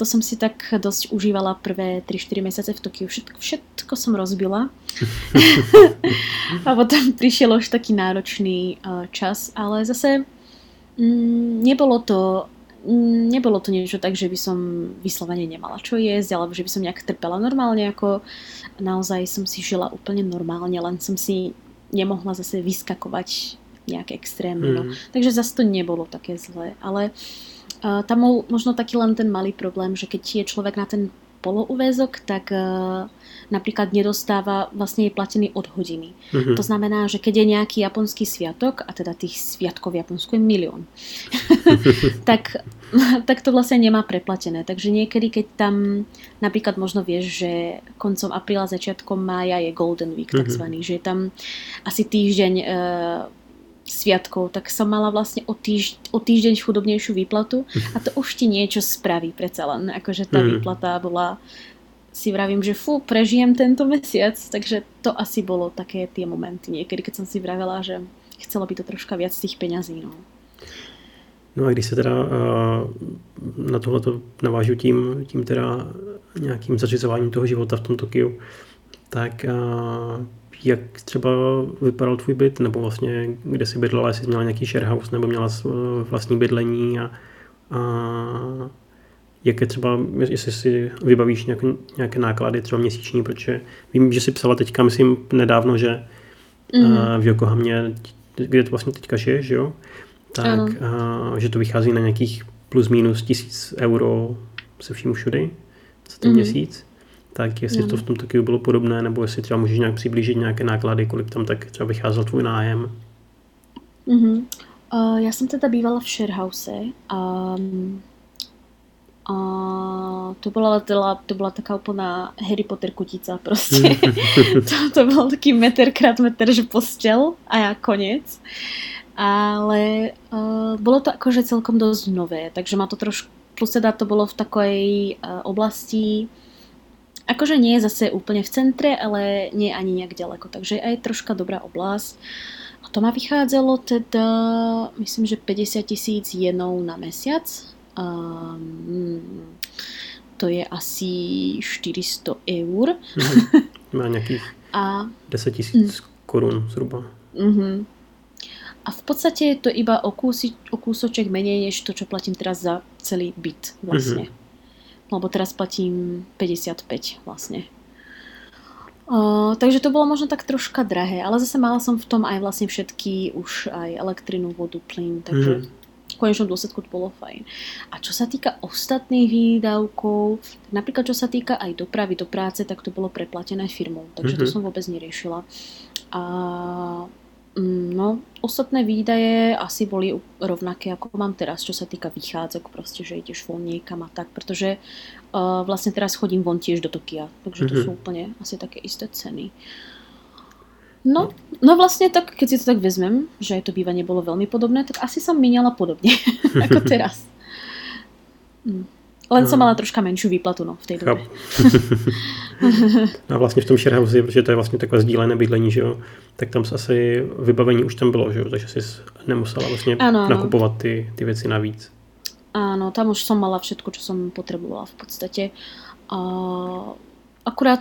to som si tak dosť užívala prvé 3-4 mesiace v Tokiu. Všetko som rozbila. A potom prišiel už taký náročný čas. Ale zase nebolo to niečo tak, že by som vyslovene nemala čo jesť, alebo že by som nejak trpela normálne, ako naozaj som si žila úplne normálne, len som si nemohla zase vyskakovať nejak extrémne. No. Takže zase to nebolo také zlé, ale tam bol možno taký len ten malý problém, že keď je človek na ten poloúväzok, tak napríklad nedostáva, vlastne je platený od hodiny. Mm-hmm. To znamená, že keď je nejaký japonský sviatok, a teda tých sviatkov v Japonsku je milión, tak to vlastne nemá preplatené. Takže niekedy, keď tam napríklad možno vieš, že koncom apríla, začiatkom mája je Golden Week takzvaný, že je tam asi týždeň sviatkov, tak som mala vlastne o týždeň chudobnejšiu výplatu a to už ti niečo spraví predsa len. Akože tá výplata bola, si vravím, že prežijem tento mesiac, takže to asi bolo také tie momenty niekedy, keď som si vravela, že chcelo by to troška viac tých peňazí. No a když se teda na tohleto navážu tím teda nějakým zařizováním toho života v tom Tokiu, tak jak třeba vypadal tvůj byt, nebo vlastně kde jsi bydlela, jestli jsi měla nějaký sharehouse, nebo měla vlastní bydlení a jaké třeba, jestli si vybavíš nějaké náklady třeba měsíční, protože vím, že jsi psala teďka, myslím nedávno, že v Yokohamě, kde to vlastně teďka žiješ, jo? Tak že to vychází na nějakých plus minus 1,000 euro se vším všudy za ten měsíc. Tak jestli to v tom Tokiu bylo podobné, nebo jestli třeba můžeš nějak přiblížit nějaké náklady, kolik tam tak třeba vycházel tvůj nájem? Mm-hmm. Já jsem teda bývala v sharehouse a to byla taká úplná Harry Potter kutica prostě. to byl taký 1 m x 1 m, že postel a já konec. Ale bylo to akože celkom dost nové, takže má to trošku, plus teda to bylo v takové oblasti, akože nie je zase úplne v centre, ale nie ani nejak ďaleko, takže aj troška dobrá oblasť. A to ma vychádzalo teda, myslím, že 50,000 jenov na mesiac. To je asi 400 eur. Má nejakých 10,000 korun zhruba. A v podstate je to iba o kúsoček menej, než to, čo platím teraz za celý byt vlastne. Lebo teraz platím 55 vlastne. Takže to bolo možno tak troška drahé, ale zase mala som v tom aj vlastne všetky, už aj elektrinu, vodu, plyn, takže v konečnom dôsledku to bolo fajn. A čo sa týka ostatných výdavkov, napríklad čo sa týka aj dopravy do práce, tak to bolo preplatené firmou, takže to som vôbec neriešila. A no, ostatné výdaje asi boli rovnaké, ako mám teraz, čo sa týka vychádzok, proste, že ideš von niekam a tak, pretože vlastne teraz chodím von tiež do Tokia, takže to sú úplne asi také isté ceny. No vlastne tak, keď si to tak vezmem, že to bývanie bolo veľmi podobné, tak asi som míňala podobne, ako teraz. Len som mala troška menšiu výplatu v tej dobe. A vlastně v tom sharehouse, protože to je vlastně takové sdílené bydlení, že jo, tak tam asi vybavení už tam bylo, že jo, takže jsi nemusela vlastně nakupovat ty věci navíc. Ano, tam už som mala všetko, čo som potrebovala v podstate. Akurát,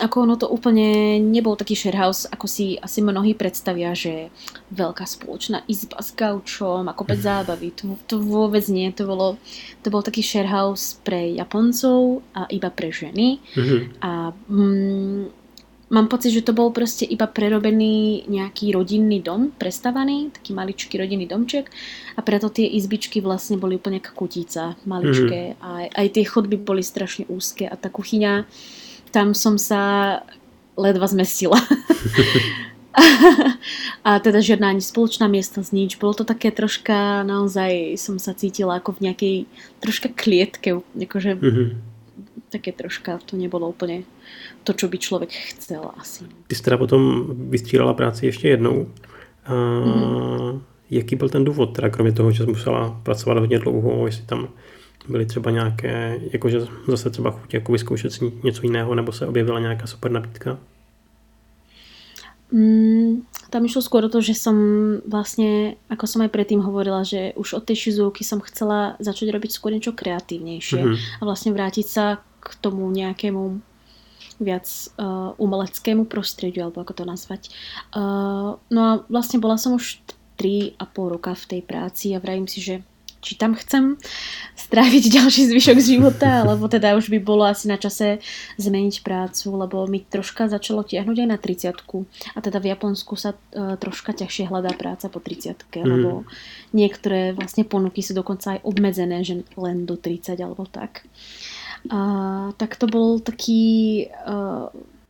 ako ono to úplne nebol taký sharehouse, ako si asi mnohí predstavia, že veľká spoločná izba s gaučom a kopec zábavy. To vôbec nie. To bol taký sharehouse pre Japoncov a iba pre ženy. A mám pocit, že to bol proste iba prerobený nejaký rodinný dom, prestavaný, taký maličký rodinný domček a preto tie izbičky vlastne boli úplne jak kutica, maličké. A aj tie chodby boli strašne úzke a tá kuchyňa, tam som sa ledva zmestila. A teda žiadna ani spoločná miestnosť, nič. Bolo to také troška, naozaj som sa cítila ako v nejakej troška klietke. Akože, také troška, to nebolo úplne to, čo by človek chcel asi. Ty si teda potom vystřídala práci ještě jednou. Jaký byl ten důvod, teda kromě toho, že musela pracovat hodně dlouho, jestli tam byly třeba nějaké, jakože zase třeba chuť jako vyzkoušet něco jiného, nebo se objevila nějaká super nabídka? Tam išlo skôr to, že som vlastne, ako som aj predtým hovorila, že už od tej Shizuoky som chcela začať robiť skôr niečo kreatívnejšie a vlastne vrátiť sa k tomu nejakému viac umeleckému prostrediu, alebo ako to nazvať. No a vlastne bola som už 3,5 roka v tej práci a vravím si, že či tam chcem stráviť ďalší zvyšok života, alebo teda už by bolo asi na čase zmeniť prácu, lebo mi troška začalo tiahnuť aj na 30-ku. A teda v Japonsku sa troška ťažšie hľadá práca po 30-ke, lebo niektoré vlastne ponuky sú dokonca aj obmedzené, že len do 30 alebo tak. Tak to bol taký...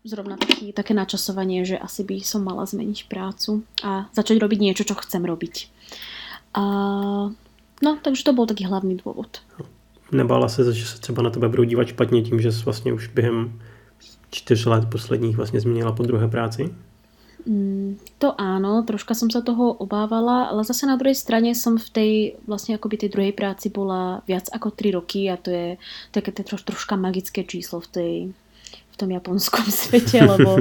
zrovna také načasovanie, že asi by som mala zmeniť prácu a začať robiť niečo, čo chcem robiť. No, takže to byl taky hlavní důvod. Nebála se, že se třeba na tebe budou dívat špatně tím, že jsi vlastně už během 4 let posledních vlastně změnila po druhé práci? To ano, troška jsem se toho obávala, ale zase na druhé straně jsem v té vlastně jakoby té druhé práci byla víc jako 3 roky a to je také troška magické číslo v tom japonskom svete, lebo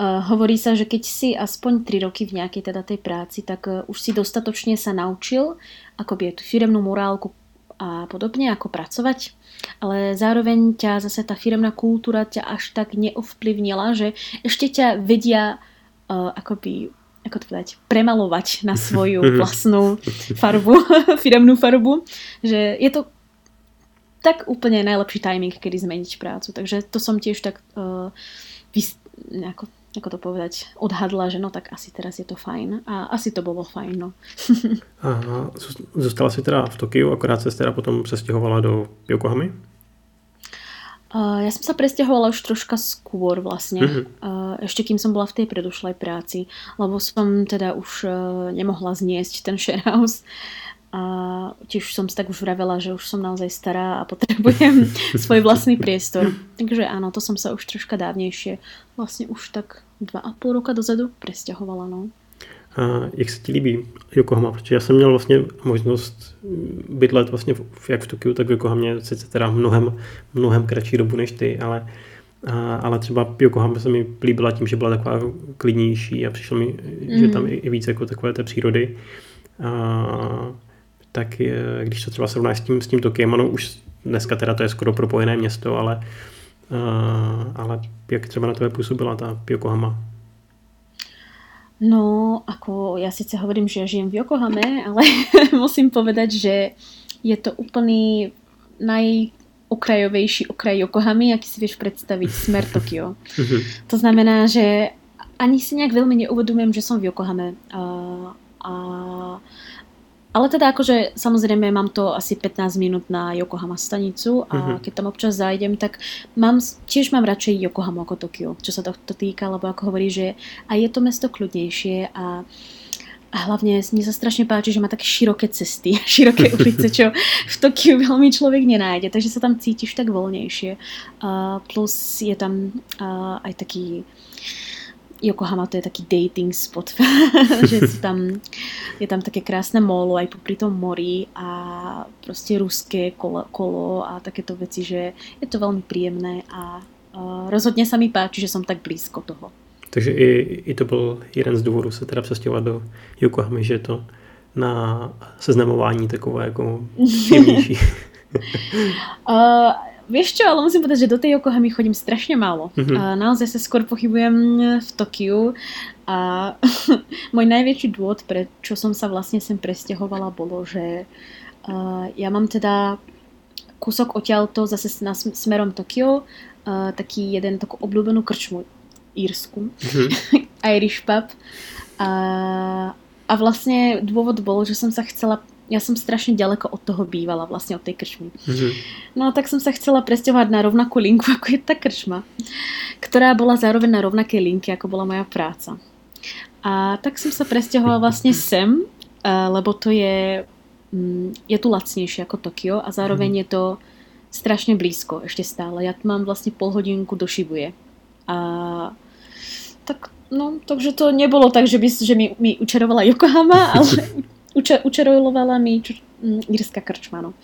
hovorí sa, že keď si aspoň 3 roky v nejakej teda tej práci, tak už si dostatočne sa naučil akoby tú firemnú morálku a podobne, ako pracovať, ale zároveň ťa zase tá firemná kultúra ťa až tak neovplyvnila, že ešte ťa vedia akoby, ako to povedať, premalovať na svoju vlastnú farbu, firemnú farbu, že je to tak úplně nejlepší timing, kdy změníš prácu. Takže to jsem tiež tak jako to povedať, odhadla, že no tak asi teraz je to fajn. A asi to bylo fajn, no. Aha, zostala si teda v Tokiu, akorát se teda potom přestěhovala do Yokohamy? Já jsem se přestěhovala už troška skôr vlastně. Ještě kým jsem byla v té predošlej práci, lebo jsem teda už nemohla zniesť ten sharehouse. A tiež som si tak už vravela, že už som naozaj stará a potrebujem svoj vlastný priestor. Takže áno, to som sa už troška dávnejšie, vlastne už tak 2,5 roka dozadu presťahovala. No. A jak se ti líbí Yokohama? Protože já jsem měl vlastně možnost bydlet vlastně jak v Tokiu, tak v Yokohamě sice teda mnohem kratší dobu než ty, ale třeba Yokohama se mi líbila tím, že byla taková klidnější a přišlo mi, že tam je víc jako takové té přírody. Tak když to třeba srovnáš s tím Tokiem, ano, už dneska teda to je skoro propojené město, ale jak třeba na tebe působila ta Yokohama? No, ako ja sice hovorím, že žijem v Yokohame, ale musím povedať, že je to úplný najokrajovejší okraj Yokohamy, jaký si vieš predstaviť, smer Tokio. To znamená, že ani si nejak veľmi neuvedomujem, že som v Yokohame ale teda akože samozrejme mám to asi 15 minút na Yokohama stanicu a keď tam občas zájdem, tak tiež mám radšej Yokohamu ako Tokio, čo sa to týka, lebo ako hovorí, že a je to mesto kľudnejšie a hlavne mne sa strašne páči, že má také široké cesty, široké ulice, čo v Tokiu veľmi človek nenájde, takže sa tam cítiš tak voľnejšie. Plus je tam aj taký Yokohama, to je taký dating spot, že je tam také krásne molo aj popri tom mori a proste ruské kolo a takéto veci, že je to veľmi príjemné a rozhodne sa mi páči, že som tak blízko toho. Takže i to byl jeden z důvodů se teda přestěhovat do Yokohamy, že je to na seznamování takové jako příjemnější. Vieš čo, ale musím povedať, že do tej Yokohamy chodím strašne málo. A naozaj sa skôr pochybujem v Tokiu a môj najväčší dôvod, prečo som sa vlastne sem presťahovala, bolo, že ja mám teda kúsok odtiaľto zase smerom Tokio, taký jeden takú obľúbenú krčmu írsku, Irish pub. A vlastne dôvod bol, že som sa chcela... Ja som strašne ďaleko od toho bývala, vlastne od tej krčmy. No tak som sa chcela presťahovať na rovnakú linku, ako je tá krčma, ktorá bola zároveň na rovnakej linke, ako bola moja práca. A tak som sa presťahovala vlastne sem, lebo to je tu lacnejšie ako Tokio a zároveň je to strašne blízko ešte stále. Ja mám vlastne 0,5 hodinku do Šibuje. A tak, no, takže to nebolo tak, že mi učarovala Yokohama, ale Učerojovala mi jirská krčma, no.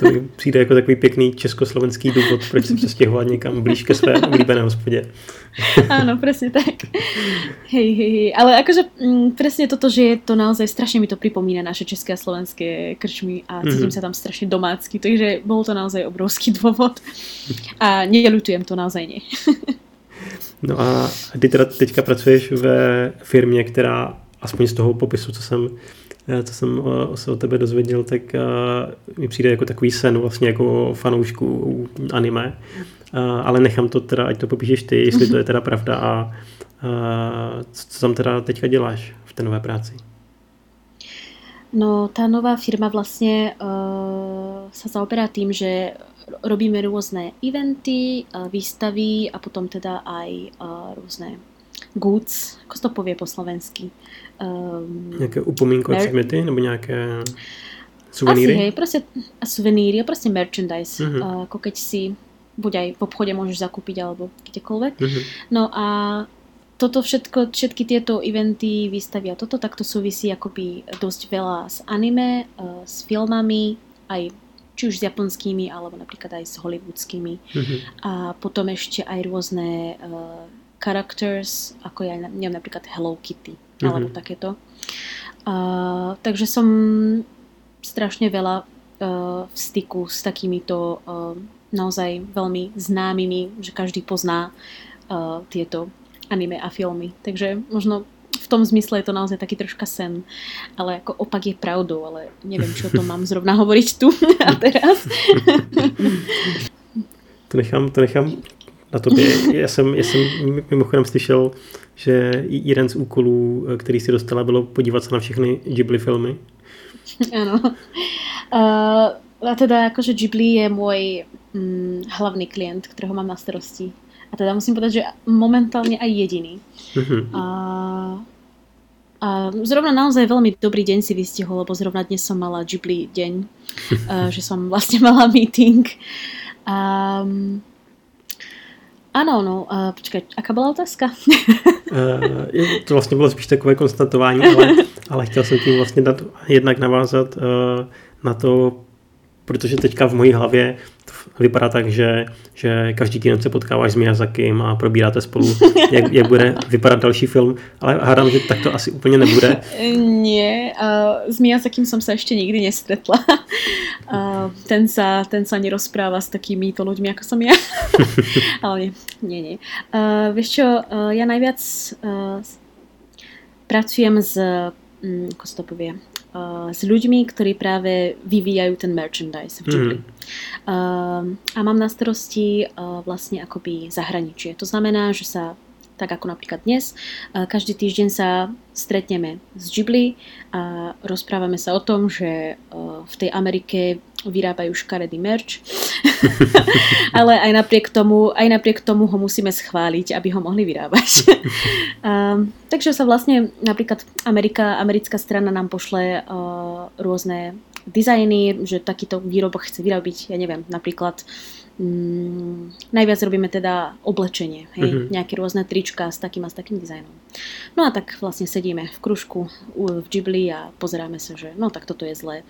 To mi přijde jako takový pěkný československý důvod, proč se přestěhovat někam blíž ke své oblíbené hospodě. Áno, presne tak. Hej. Ale akože presne toto, že je to naozaj strašne mi to pripomína naše české a slovenské krčmy a cítim sa tam strašne domácky, takže bol to naozaj obrovský dôvod a neľutujem to naozaj nie. No a ty teda teďka pracuješ ve firmě, která aspoň z toho popisu, co jsem se o tebe dozvěděl, tak mi přijde jako takový sen vlastně jako fanoušku anime. Ale nechám to teda, ať to popíšeš ty, jestli to je teda pravda a co tam teda teďka děláš v té nové práci? No, tá nová firma vlastně sa zaoberá tým, že robíme rôzne eventy, výstavy a potom teda aj rôzne goods, ako to povie po slovensky. Nejaké upomínkové předměty nebo nejaké suveníry? Asi hej, proste suveníry, proste merchandise. Ako keď si buď aj v obchode môžeš zakúpiť alebo kdekoľvek. No a toto všetko, všetky tieto eventy, výstavy a toto, tak to súvisí akoby dosť veľa s anime, s filmami, aj či už s japonskými, alebo napríklad aj s hollywoodskými. A potom ešte aj rôzne characters, ako ja neviem, napríklad Hello Kitty, alebo takéto. Takže som strašne veľa v styku s takýmito naozaj veľmi známymi, že každý pozná tieto anime a filmy. Takže možno v tom zmysle je to naozaj taký troška sen. Ale ako opak je pravdou, ale neviem, čo o tom mám zrovna hovoriť tu a teraz. To nechám na tobě. Já jsem mimochodem slyšel, že jeden z úkolů, který si dostala, bylo podívat se na všechny Ghibli filmy. Áno. A teda akože Ghibli je môj hlavný klient, ktorého mám na starosti. A teda musím povedať, že momentálne aj jediný. A zrovna naozaj veľmi dobrý deň si vystihol, lebo zrovna dnes som mala Ghibli deň, že som vlastne mala meeting. Ano, no, počkej, aká byla otázka? To vlastně bylo spíš takové konstatování, ale chtěl jsem tím vlastně dát, jednak navázat na to, protože teďka v mojí hlavě vypadá tak, že každý týden se potkáváš s Miyazakim a probíráte spolu, jak bude vypadat další film, ale hádám, že tak to asi úplně nebude. Nie, s Miyazakim som sa ešte nikdy nestretla. Ten sa nerozpráva s takýmito ľuďmi, ako som ja. Ale nie. Vieš čo, ja najviac pracujem s, ako sa to povie, s ľuďmi, ktorí práve vyvíjajú ten merchandise v Ghibli. A mám na starosti vlastne akoby zahraničie. To znamená, že sa, tak ako napríklad dnes, každý týždeň sa stretneme s Ghibli a rozprávame sa o tom, že v tej Amerike vyrábajú škaredý merch, ale aj napriek tomu ho musíme schváliť, aby ho mohli vyrábať. Takže sa vlastne napríklad americká strana nám pošle rôzne dizajny, že takýto výrobok chce vyrobiť, ja neviem, napríklad najviac robíme teda oblečenie, hej, nejaké rôzne trička s takým dizajnom. No a tak vlastne sedíme v kružku v Ghibli a pozeráme sa, že no tak toto je zlé,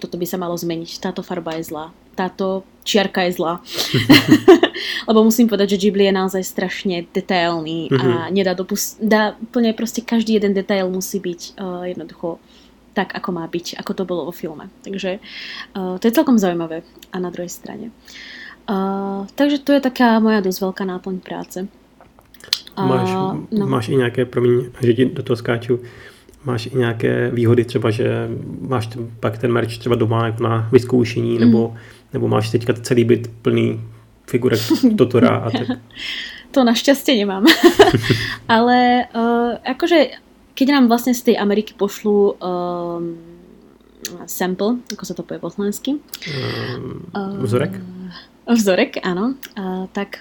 toto by sa malo zmeniť, táto farba je zlá, táto čiarka je zlá. Lebo musím povedať, že Ghibli je naozaj strašne detailný a nedá plne proste každý jeden detail musí byť jednoducho tak, ako má byť, ako to bolo vo filme. Takže to je celkom zaujímavé a na druhej strane. Takže to je taká moja dosť veľká náplň práce. Máš i nejaké, promiň, že ti do toho skáču, máš i nejaké výhody třeba, že máš pak ten merch třeba doma na vyzkoušení, nebo máš teďka celý byt plný figurek Totora a tak? To našťastie nemám. Ale akože keď nám vlastne z tej Ameriky pošlú sample, ako sa to povie po slovensky. Vzorek? Vzorek, áno. Tak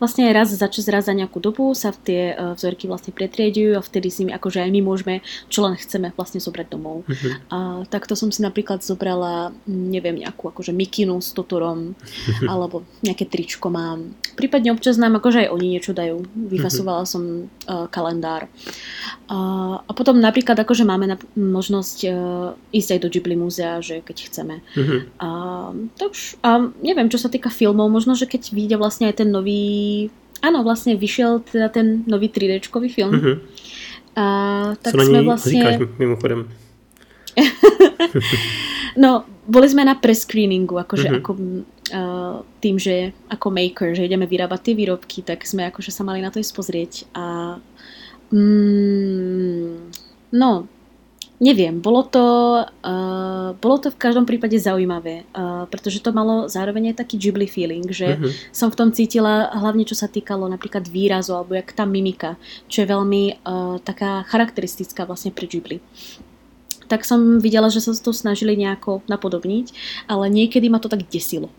vlastne raz za čas, raz za nejakú dobu sa tie vzorky vlastne pretriedujú a vtedy si my akože aj my môžeme, čo len chceme vlastne zobrať domov. Mm-hmm. A takto som si napríklad zobrala, neviem, nejakú akože mikinu s Totorom, mm-hmm. alebo nejaké tričko mám. Prípadne občas nám akože aj oni niečo dajú. Vyfasovala som kalendár. A potom napríklad akože máme možnosť ísť aj do Ghibli múzea, že keď chceme. Mm-hmm. A neviem, čo sa týka filmov, možno, že keď vyjde vlastne aj ten nový, áno, vlastne vyšiel teda ten nový 3D-čkový film. Mm-hmm. A tak co sme vlastne... Říkáš, mimochodem. No, boli sme na prescreeningu, akože mm-hmm. ako tým, že ako maker, že ideme vyrábať tie výrobky, tak sme akože sa mali na to ísť pozrieť a no, neviem, bolo to v každom prípade zaujímavé, pretože to malo zároveň aj taký Ghibli feeling, že uh-huh. som v tom cítila hlavne čo sa týkalo napríklad výrazu alebo jak tá mimika, čo je veľmi taká charakteristická vlastne pri Ghibli. Tak som videla, že sa to snažili nejako napodobniť, ale niekedy ma to tak desilo.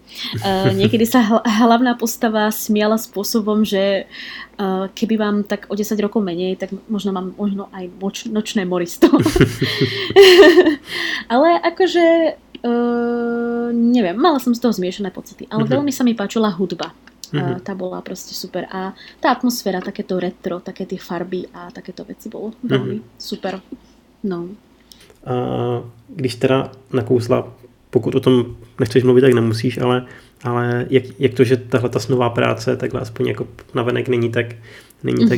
Niekedy sa hlavná postava smiala spôsobom, že keby mám tak o 10 rokov menej, tak možno mám možno aj nočné moristo. Ale akože, neviem, mala som z toho zmiešané pocity, ale veľmi sa mi páčila hudba. Mm-hmm. Tá bola proste super a tá atmosféra, takéto retro, také tie farby a takéto veci bolo veľmi super. No. A když teda nakousla, pokud o tom nechceš mluvit, tak nemusíš, ale jak to, že tahleta snová práce takhle aspoň jako navenek není tak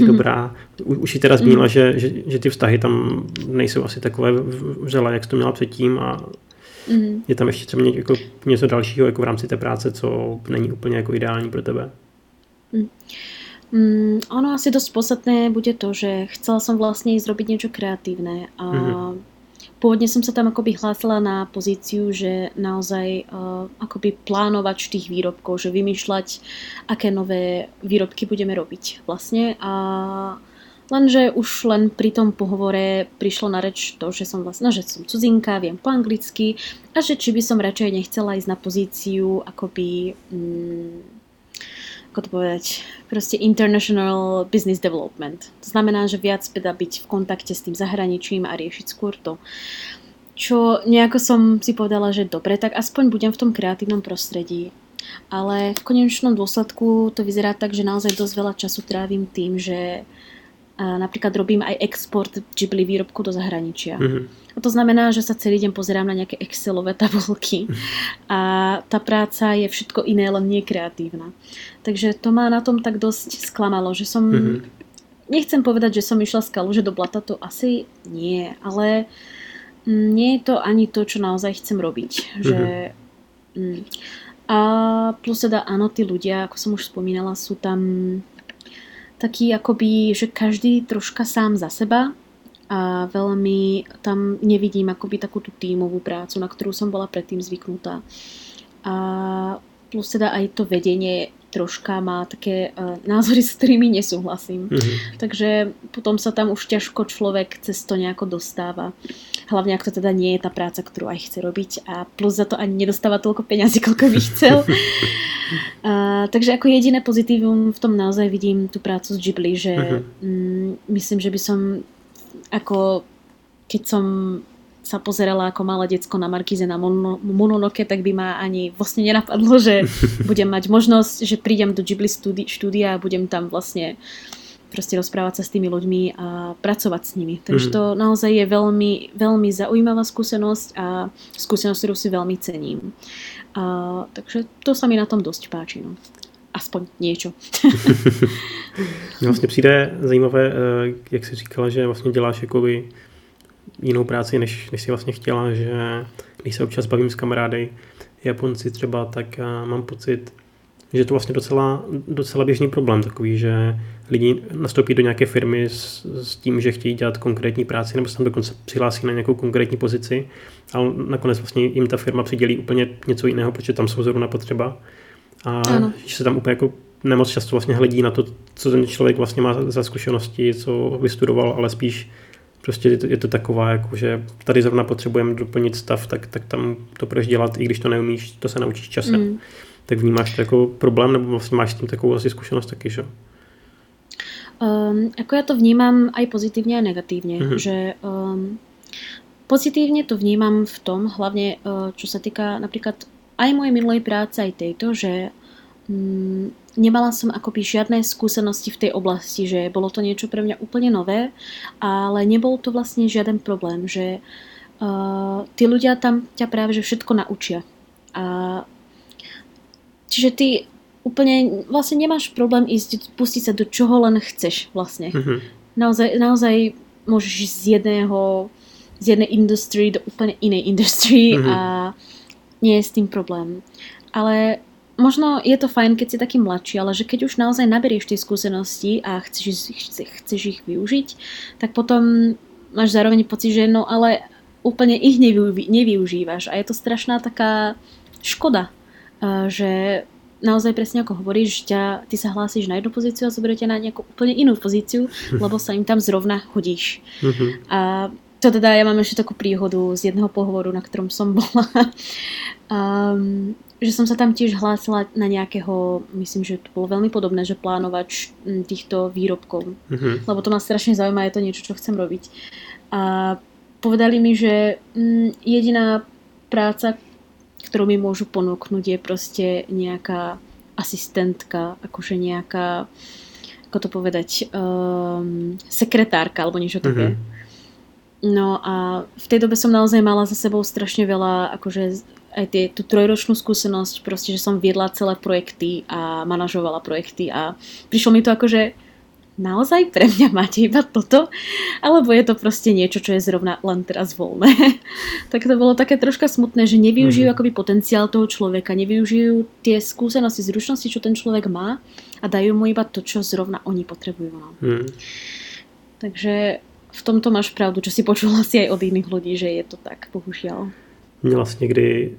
dobrá. Už si teda zmínila, že ty vztahy tam nejsou asi takové vřelé, jak jsi to měla předtím a je tam ještě třeba jako něco dalšího jako v rámci té práce, co není úplně jako ideální pro tebe. Ono asi dost podstatné bude to, že chcela jsem vlastně zrobit něco kreativné a pôvodne som sa tam akoby hlásila na pozíciu, že naozaj akoby plánovač tých výrobkov, že vymýšľať, aké nové výrobky budeme robiť vlastne. A lenže už len pri tom pohovore prišlo na reč to, že som vlastne, že som cudzinka, viem po anglicky a že či by som radšej nechcela ísť na pozíciu akoby... ako to povedať, proste international business development. To znamená, že viac teda byť v kontakte s tým zahraničím a riešiť skôr to. Čo nejako som si povedala, že dobre, tak aspoň budem v tom kreatívnom prostredí. Ale v konečnom dôsledku to vyzerá tak, že naozaj dosť veľa času trávim tým, že napríklad robím aj export Ghibli výrobku do zahraničia. Mm-hmm. A to znamená, že sa celý deň pozerám na nejaké Excelové tabulky a tá práca je všetko iné, len nie kreatívna. Takže to ma na tom tak dosť sklamalo, že som... Mm-hmm. Nechcem povedať, že som išla z kaluže do blata, to asi nie, ale nie je to ani to, čo naozaj chcem robiť. Že... Mm-hmm. A plus teda áno, tí ľudia, ako som už spomínala, sú tam... taký akoby, že každý troška sám za seba a veľmi tam nevidím akoby takú tú tímovú prácu, na ktorú som bola predtým zvyknutá. A plus teda aj to vedenie troška má také názory, s ktorými nesúhlasím. Mm-hmm. Takže potom sa tam už ťažko človek cez to nejako dostáva. Hlavne ak to teda nie je tá práca, ktorú aj chce robiť a plus za to ani nedostáva toľko peňazí, koľko by chcel. Takže ako jediné pozitívum v tom naozaj vidím tú prácu s Ghibli, že myslím, že by som ako keď som sa pozerala ako malé decko na Markize na Mononoke, tak by ma ani vlastne nenapadlo, že budem mať možnosť, že prídem do Ghibli štúdia a budem tam vlastne proste rozprávať sa s tými ľuďmi a pracovať s nimi. Takže to naozaj je veľmi, veľmi zaujímavá skúsenosť a skúsenosť, ktorú si veľmi cením. A, takže to sa mi na tom dosť páči. No. Aspoň niečo. Vlastně přijde zajímavé, jak jsi říkala, že vlastně děláš jakoby jinou práci, než si vlastně chtěla, že když se občas bavím s kamarády Japonci třeba, tak mám pocit, že je to vlastně docela běžný problém takový, že lidi nastoupí do nějaké firmy s tím, že chtějí dělat konkrétní práci nebo se tam dokonce přihlásí na nějakou konkrétní pozici, ale nakonec vlastně jim ta firma přidělí úplně něco jiného, protože tam jsou zrovna potřeba a ano. Že se tam úplně jako nemoc často vlastně hledí na to, co ten člověk vlastně má za zkušenosti, co vystudoval, ale spíš Prostě je to taková, jako, že tady zrovna potřebujeme doplnit stav, tak tam to budeš dělat, i když to neumíš, to se naučíš časem. Mm. Tak vnímáš to jako problém, nebo vlastně máš s tím takovou asi zkušenost taky, že? Ako ja to vnímam aj pozitívne, aj negatívne. Mm-hmm. Že, pozitívne to vnímam v tom, hlavne čo sa týka napríklad aj mojej minulej práce, aj tejto, že nemala som akoby žiadne skúsenosti v tej oblasti, že bolo to niečo pre mňa úplne nové, ale nebol to vlastne žiaden problém, že tí ľudia tam ťa práve že všetko naučia. A čiže ty úplne vlastne nemáš problém ísť, pustiť sa do čoho len chceš vlastne. Mm-hmm. Naozaj môžeš ísť z jednej industry do úplne inej industry, mm-hmm. a nie je s tým problém. Ale možno je to fajn, keď si taký mladší, ale že keď už naozaj naberieš tie skúsenosti a chceš ich využiť, tak potom máš zároveň pocit, že no ale úplne ich nevyužívaš. A je to strašná taká škoda, že naozaj presne ako hovoríš, ty sa hlásíš na jednu pozíciu a zoberú ťa na nejakú úplne inú pozíciu, lebo sa im tam zrovna hodíš. Mm-hmm. A to teda ja mám ešte takú príhodu z jedného pohovoru, na ktorom som bola. Že som sa tam tiež hlásila na nejakého, myslím, že to bolo veľmi podobné, že plánovač týchto výrobkov. Mm-hmm. Lebo to ma strašne zaujíma, je to niečo, čo chcem robiť. A povedali mi, že jediná práca, kterou mi můžu ponúknuť, je prostě nějaká asistentka, akože nějaká, ako to povedať, sekretárka, alebo niečo také. Mm-hmm. No a v tej dobe som naozaj mala za sebou strašne veľa, akože aj tú trojročnú skúsenosť, prostě, že som viedla celé projekty a manažovala projekty a prišlo mi to akože naozaj pre mňa máte iba toto? Alebo je to prostě niečo, čo je zrovna len teraz voľné? Tak to bolo také troška smutné, že nevyužijú akoby potenciál toho človeka, nevyužijú tie skúsenosti, zručnosti, čo ten človek má a dajú mu iba to, čo zrovna oni potrebujú. Takže v tomto máš pravdu, čo si počula si aj od iných ľudí, že je to tak, bohužiaľ. Měla jsi někdy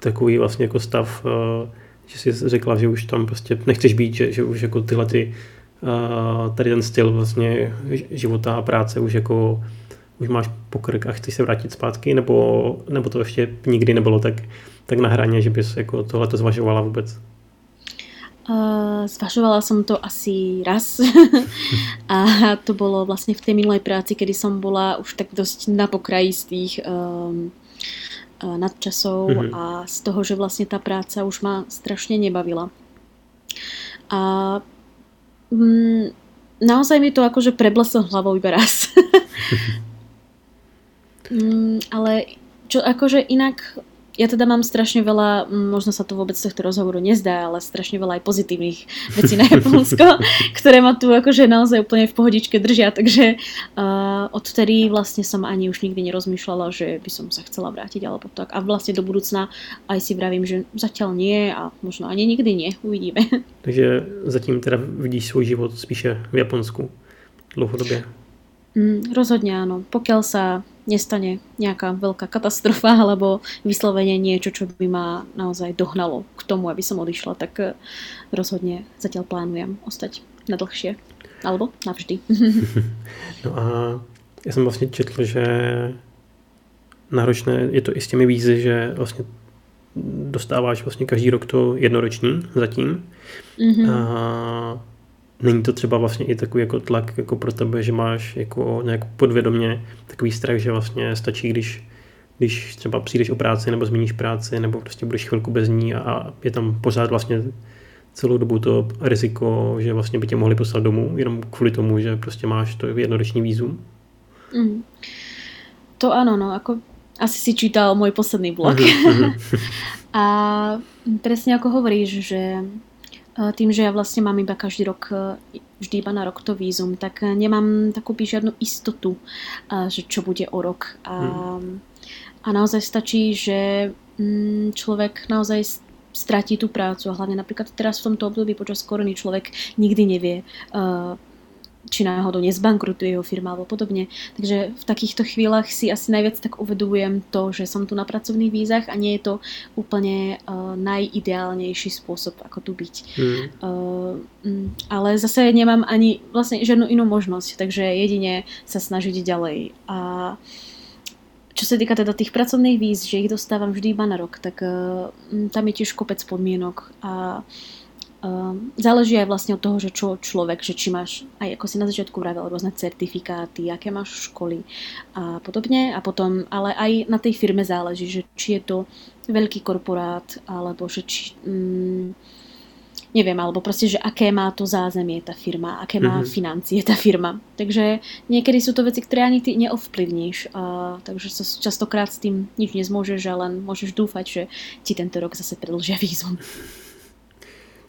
takový vlastně jako stav, že jsi řekla, že už tam prostě nechceš být, že už jako tyhle tady ten styl vlastně života a práce už jako už máš pokrk a chceš se vrátit zpátky, nebo to ještě nikdy nebylo tak na hraně, že bys jako tohleto zvažovala vůbec? Zvažovala som to asi raz a to bolo vlastne v tej minulej práci, kedy som bola už tak dosť na pokraji z tých nadčasov, mm-hmm. a z toho, že vlastne tá práca už ma strašne nebavila. A naozaj mi to akože prebleslo hlavou iba raz. Ale čo akože inak... Ja teda mám strašne veľa, možno sa to vôbec z tohto rozhovoru nezdá, ale strašne veľa aj pozitívnych vecí na Japonsko, ktoré ma tu akože naozaj úplne v pohodičke držia, takže odtedy vlastne som ani už nikdy nerozmýšľala, že by som sa chcela vrátiť alebo tak. A vlastne do budúcna aj si vravím, že zatiaľ nie a možno ani nikdy nie, uvidíme. Takže zatím teda vidíš svoj život spíše v Japonsku dlouhodobě? Rozhodne áno, pokiaľ sa nestane nejaká veľká katastrofa alebo vyslovene niečo, čo by ma naozaj dohnalo k tomu, aby som odišla, tak rozhodne zatiaľ plánujem ostať na dlhšie. Alebo navždy. No a ja som vlastne četl, že náročné je to i s těmi vízy, že vlastne dostáváš vlastně každý rok to jednoroční zatím. Mm-hmm. A není to třeba vlastně i takový jako tlak jako pro tebe, že máš jako nějak podvědomě takový strach, že vlastně stačí, když třeba přijdeš o práci nebo změníš práci nebo prostě budeš chvilku bez ní a je tam pořád vlastně celou dobu to riziko, že vlastně by tě mohli poslat domů jenom kvůli tomu, že prostě máš to jednoroční vízum? Mm. To ano, no, jako asi si čítal můj posledný blog. A přesně jako hovoríš, že tým, že ja vlastne mám iba každý rok, vždy iba na rok to vízum, tak nemám takú žiadnu istotu, že čo bude o rok. A naozaj stačí, že človek naozaj stratí tú prácu. A hlavne napríklad teraz v tomto období počas korony človek nikdy nevie, či náhodou nezbankrutuje jeho firma alebo podobne. Takže v takýchto chvíľach si asi najviac tak uvedomujem to, že som tu na pracovných vízach a nie je to úplne najideálnejší spôsob, ako tu byť. Ale zase nemám ani vlastne žiadnu inú možnosť, takže jedine sa snažiť ďalej. A čo sa týka teda tých pracovných víz, že ich dostávam vždy iba na rok, tak tam je tiež kopec podmienok a záleží aj vlastne od toho, že čo človek, že či máš, aj ako si na začiatku vravel, rôzne certifikáty, aké máš školy a podobne. A potom, ale aj na tej firme záleží, že či je to veľký korporát, alebo že či, neviem, alebo proste, že aké má to zázemie tá firma, aké má financie tá firma. Takže niekedy sú to veci, ktoré ani ty neovplyvníš, takže častokrát s tým nič nezmôžeš, a len môžeš dúfať, že ti tento rok zase predĺžia vízum.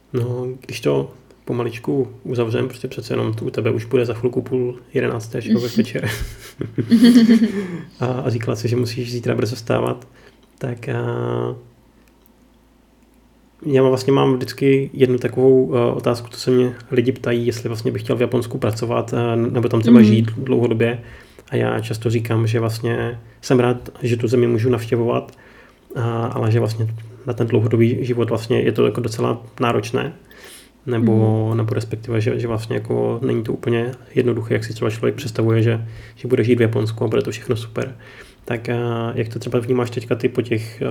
No, když to pomaličku uzavřem, prostě přece jenom u tebe už bude za chvilku 11:30 večer a říkala si, že musíš zítra brzo vstávat, tak já vlastně mám vždycky jednu takovou otázku, co se mě lidi ptají, jestli vlastně bych chtěl v Japonsku pracovat nebo tam třeba žít dlouhodobě, a já často říkám, že vlastně jsem rád, že tu zemi můžu navštěvovat, ale že vlastně na ten dlouhodobý život vlastně je to jako docela náročné, nebo respektive, že vlastně jako není to úplně jednoduché, jak si třeba člověk představuje, že bude žít v Japonsku a bude to všechno super. Tak jak to třeba vnímáš teďka ty po těch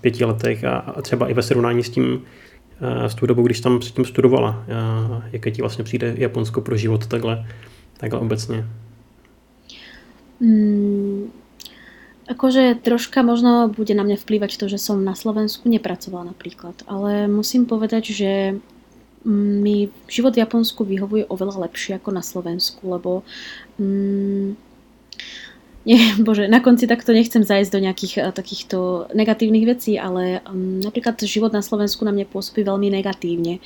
5 letech a třeba i ve srovnání s tím, s tou dobou, když tam předtím studovala, jaké ti vlastně přijde Japonsko pro život takhle obecně? Akože troška možno bude na mňa vplývať to, že som na Slovensku nepracovala napríklad, ale musím povedať, že mi život v Japonsku vyhovuje oveľa lepšie ako na Slovensku, lebo na konci takto nechcem zájsť do nejakých takýchto negatívnych vecí, ale napríklad život na Slovensku na mne pôsobí veľmi negatívne.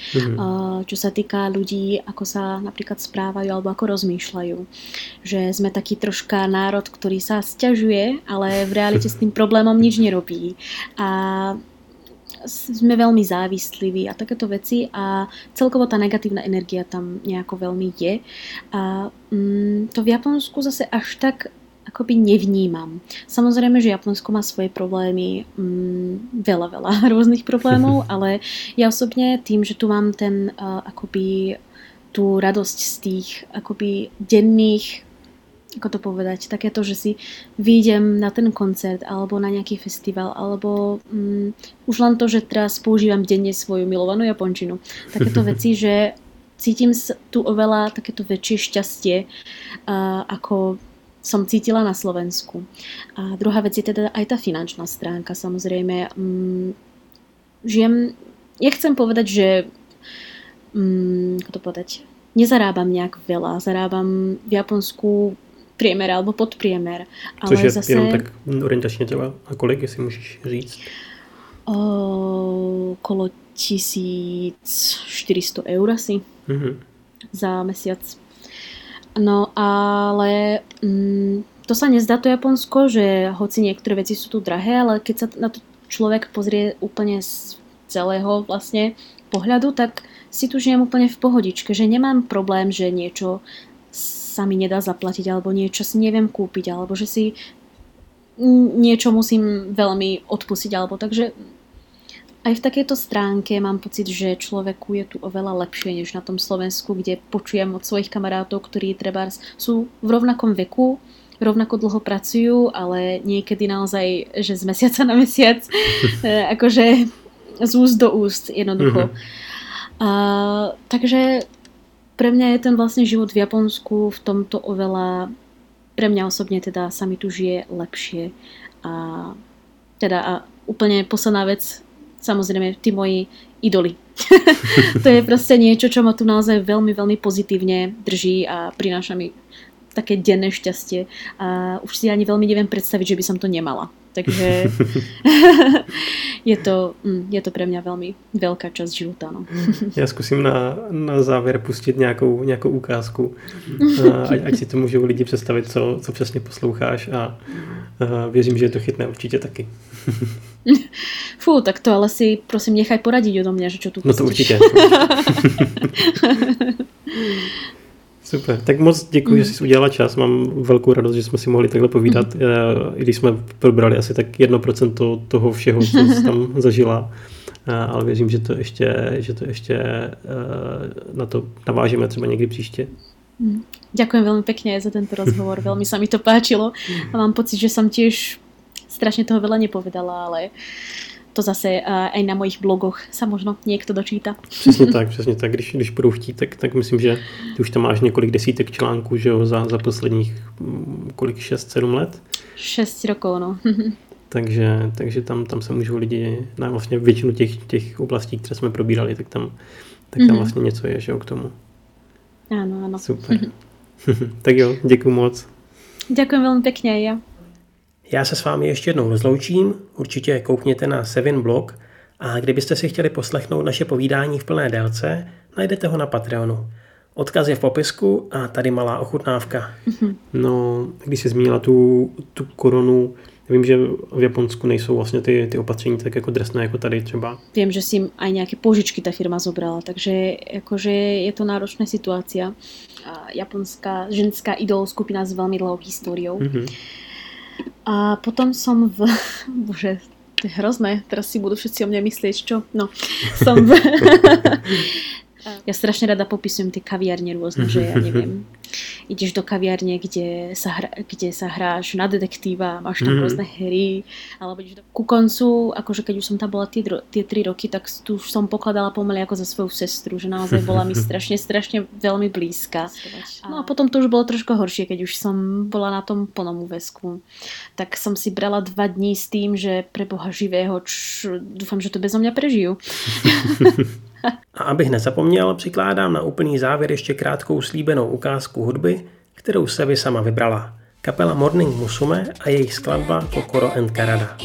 Čo sa týka ľudí, ako sa napríklad správajú alebo ako rozmýšľajú. Že sme taký troška národ, ktorý sa sťažuje, ale v realite s tým problémom nič nerobí. A sme veľmi závisliví a takéto veci a celkovo tá negatívna energia tam nejako veľmi je. A to v Japonsku zase až tak akoby nevnímam. Samozrejme, že Japonsko má svoje problémy, veľa rôznych problémov, ale ja osobne tým, že tu mám ten akoby tú radosť z tých akoby denných, ako to povedať, takéto, že si výjdem na ten koncert alebo na nejaký festival, alebo už len to, že teraz používam denne svoju milovanú japončinu. Takéto veci, že cítim tu oveľa takéto väčšie šťastie, ako som cítila na Slovensku. A druhá vec je teda aj tá finančná stránka, samozrejme. Ja chcem povedať, že nezarábam nejak veľa, zarábam v Japonsku priemer alebo podpriemer. Ale což je zase jenom tak orientačne třeba. A kolik, jestli môžeš říct? Okolo 1400 eur asi za mesiac. No ale to sa nezdá to Japonsko, že hoci niektoré veci sú tu drahé, ale keď sa na to človek pozrie úplne z celého vlastne pohľadu, tak si tu žijem úplne v pohodičke, že nemám problém, že niečo sa mi nedá zaplatiť, alebo niečo si neviem kúpiť, alebo že si niečo musím veľmi odpustiť, alebo takže aj v takejto stránke mám pocit, že človeku je tu oveľa lepšie než na tom Slovensku, kde počujem od svojich kamarátov, ktorí trebárs sú v rovnakom veku, rovnako dlho pracujú, ale niekedy naozaj, že z mesiaca na mesiac, akože z úst do úst jednoducho. Takže pre mňa je ten vlastne život v Japonsku v tomto oveľa, pre mňa osobne teda sa mi tu žije lepšie. A teda a úplne posledná vec, samozrejme, tí moji idoly. To je proste niečo, čo ma tu naozaj veľmi, veľmi pozitívne drží a prináša mi také denné šťastie. A už si ani veľmi neviem predstaviť, že by som to nemala. Takže je to pre mňa veľmi veľká časť života. No. Ja skúsim na záver pustit nějakou ukázku, ať si to môžu lidi predstaviť, co přesně posloucháš, a věřím, že je to chytné určitě taky. Fú, tak to ale si prosím nechaj poradiť odo mňa, že čo tu pustíš. No to určite. Super, tak moc děkuji, že jsi udělala čas. Mám velkou radost, že jsme si mohli takhle povídat, i když jsme probrali asi tak 1% toho všeho, co jsi tam zažila. Ale věřím, že to ještě na to navážeme třeba někdy příště. Ďakujem veľmi pekne za tento rozhovor, veľmi sa mi to páčilo a mám pocit, že som tiež strašne toho veľa nepovedala, ale to zase aj na mojich blogoch sa možno niekto dočíta. Přesně tak, když budu chtít, tak myslím, že ty už tam máš několik desítek článků, že jo, za posledních kolik, 6-7 let? 6 rokov, no. Takže tam se můžou lidi, na vlastně většinu těch oblastí, které jsme probírali, tak tam vlastně něco je, že jo, k tomu. Áno. Super. Tak jo, děkuji moc. Děkuji velmi pěkně, jo. Já se s vámi ještě jednou rozloučím, určitě koukněte na Sevin blog a kdybyste si chtěli poslechnout naše povídání v plné délce, najdete ho na Patreonu. Odkaz je v popisku a tady malá ochutnávka. No, když jsi zmínila tu koronu, vím, že v Japonsku nejsou vlastně ty opatření tak jako drsné, jako tady třeba. Vím, že si jim aj nějaké požičky ta firma zobrala, takže jakože je to náročná situácia. Japonská ženská idol skupina s velmi dlouhou historiou. Mm-hmm. A potom som v... Bože, to je hrozné, teraz si budú všetci o mne myslieť, čo? No, som v... Ja strašne rada popisujem tie kaviárne rôzne, že ja neviem. Ideš do kaviárne, kde sa hráš na detektíva, máš tam rôzne hry, alebo ideš ku koncu, akože keď už som tam bola tie 3 roky, tak tu už som pokladala pomaly ako za svoju sestru, že naozaj bola mi strašne veľmi blízka. No a potom to už bolo trošku horšie, keď už som bola na tom plnom úväzku. Tak som si brala 2 dní s tým, že pre Boha živého, dúfam, že to bezo mňa prežijú. A abych nezapomněl, přikládám na úplný závěr ještě krátkou slíbenou ukázku hudby, kterou Sevi sama vybrala. Kapela Morning Musume a jejich skladba Totoro and Karada.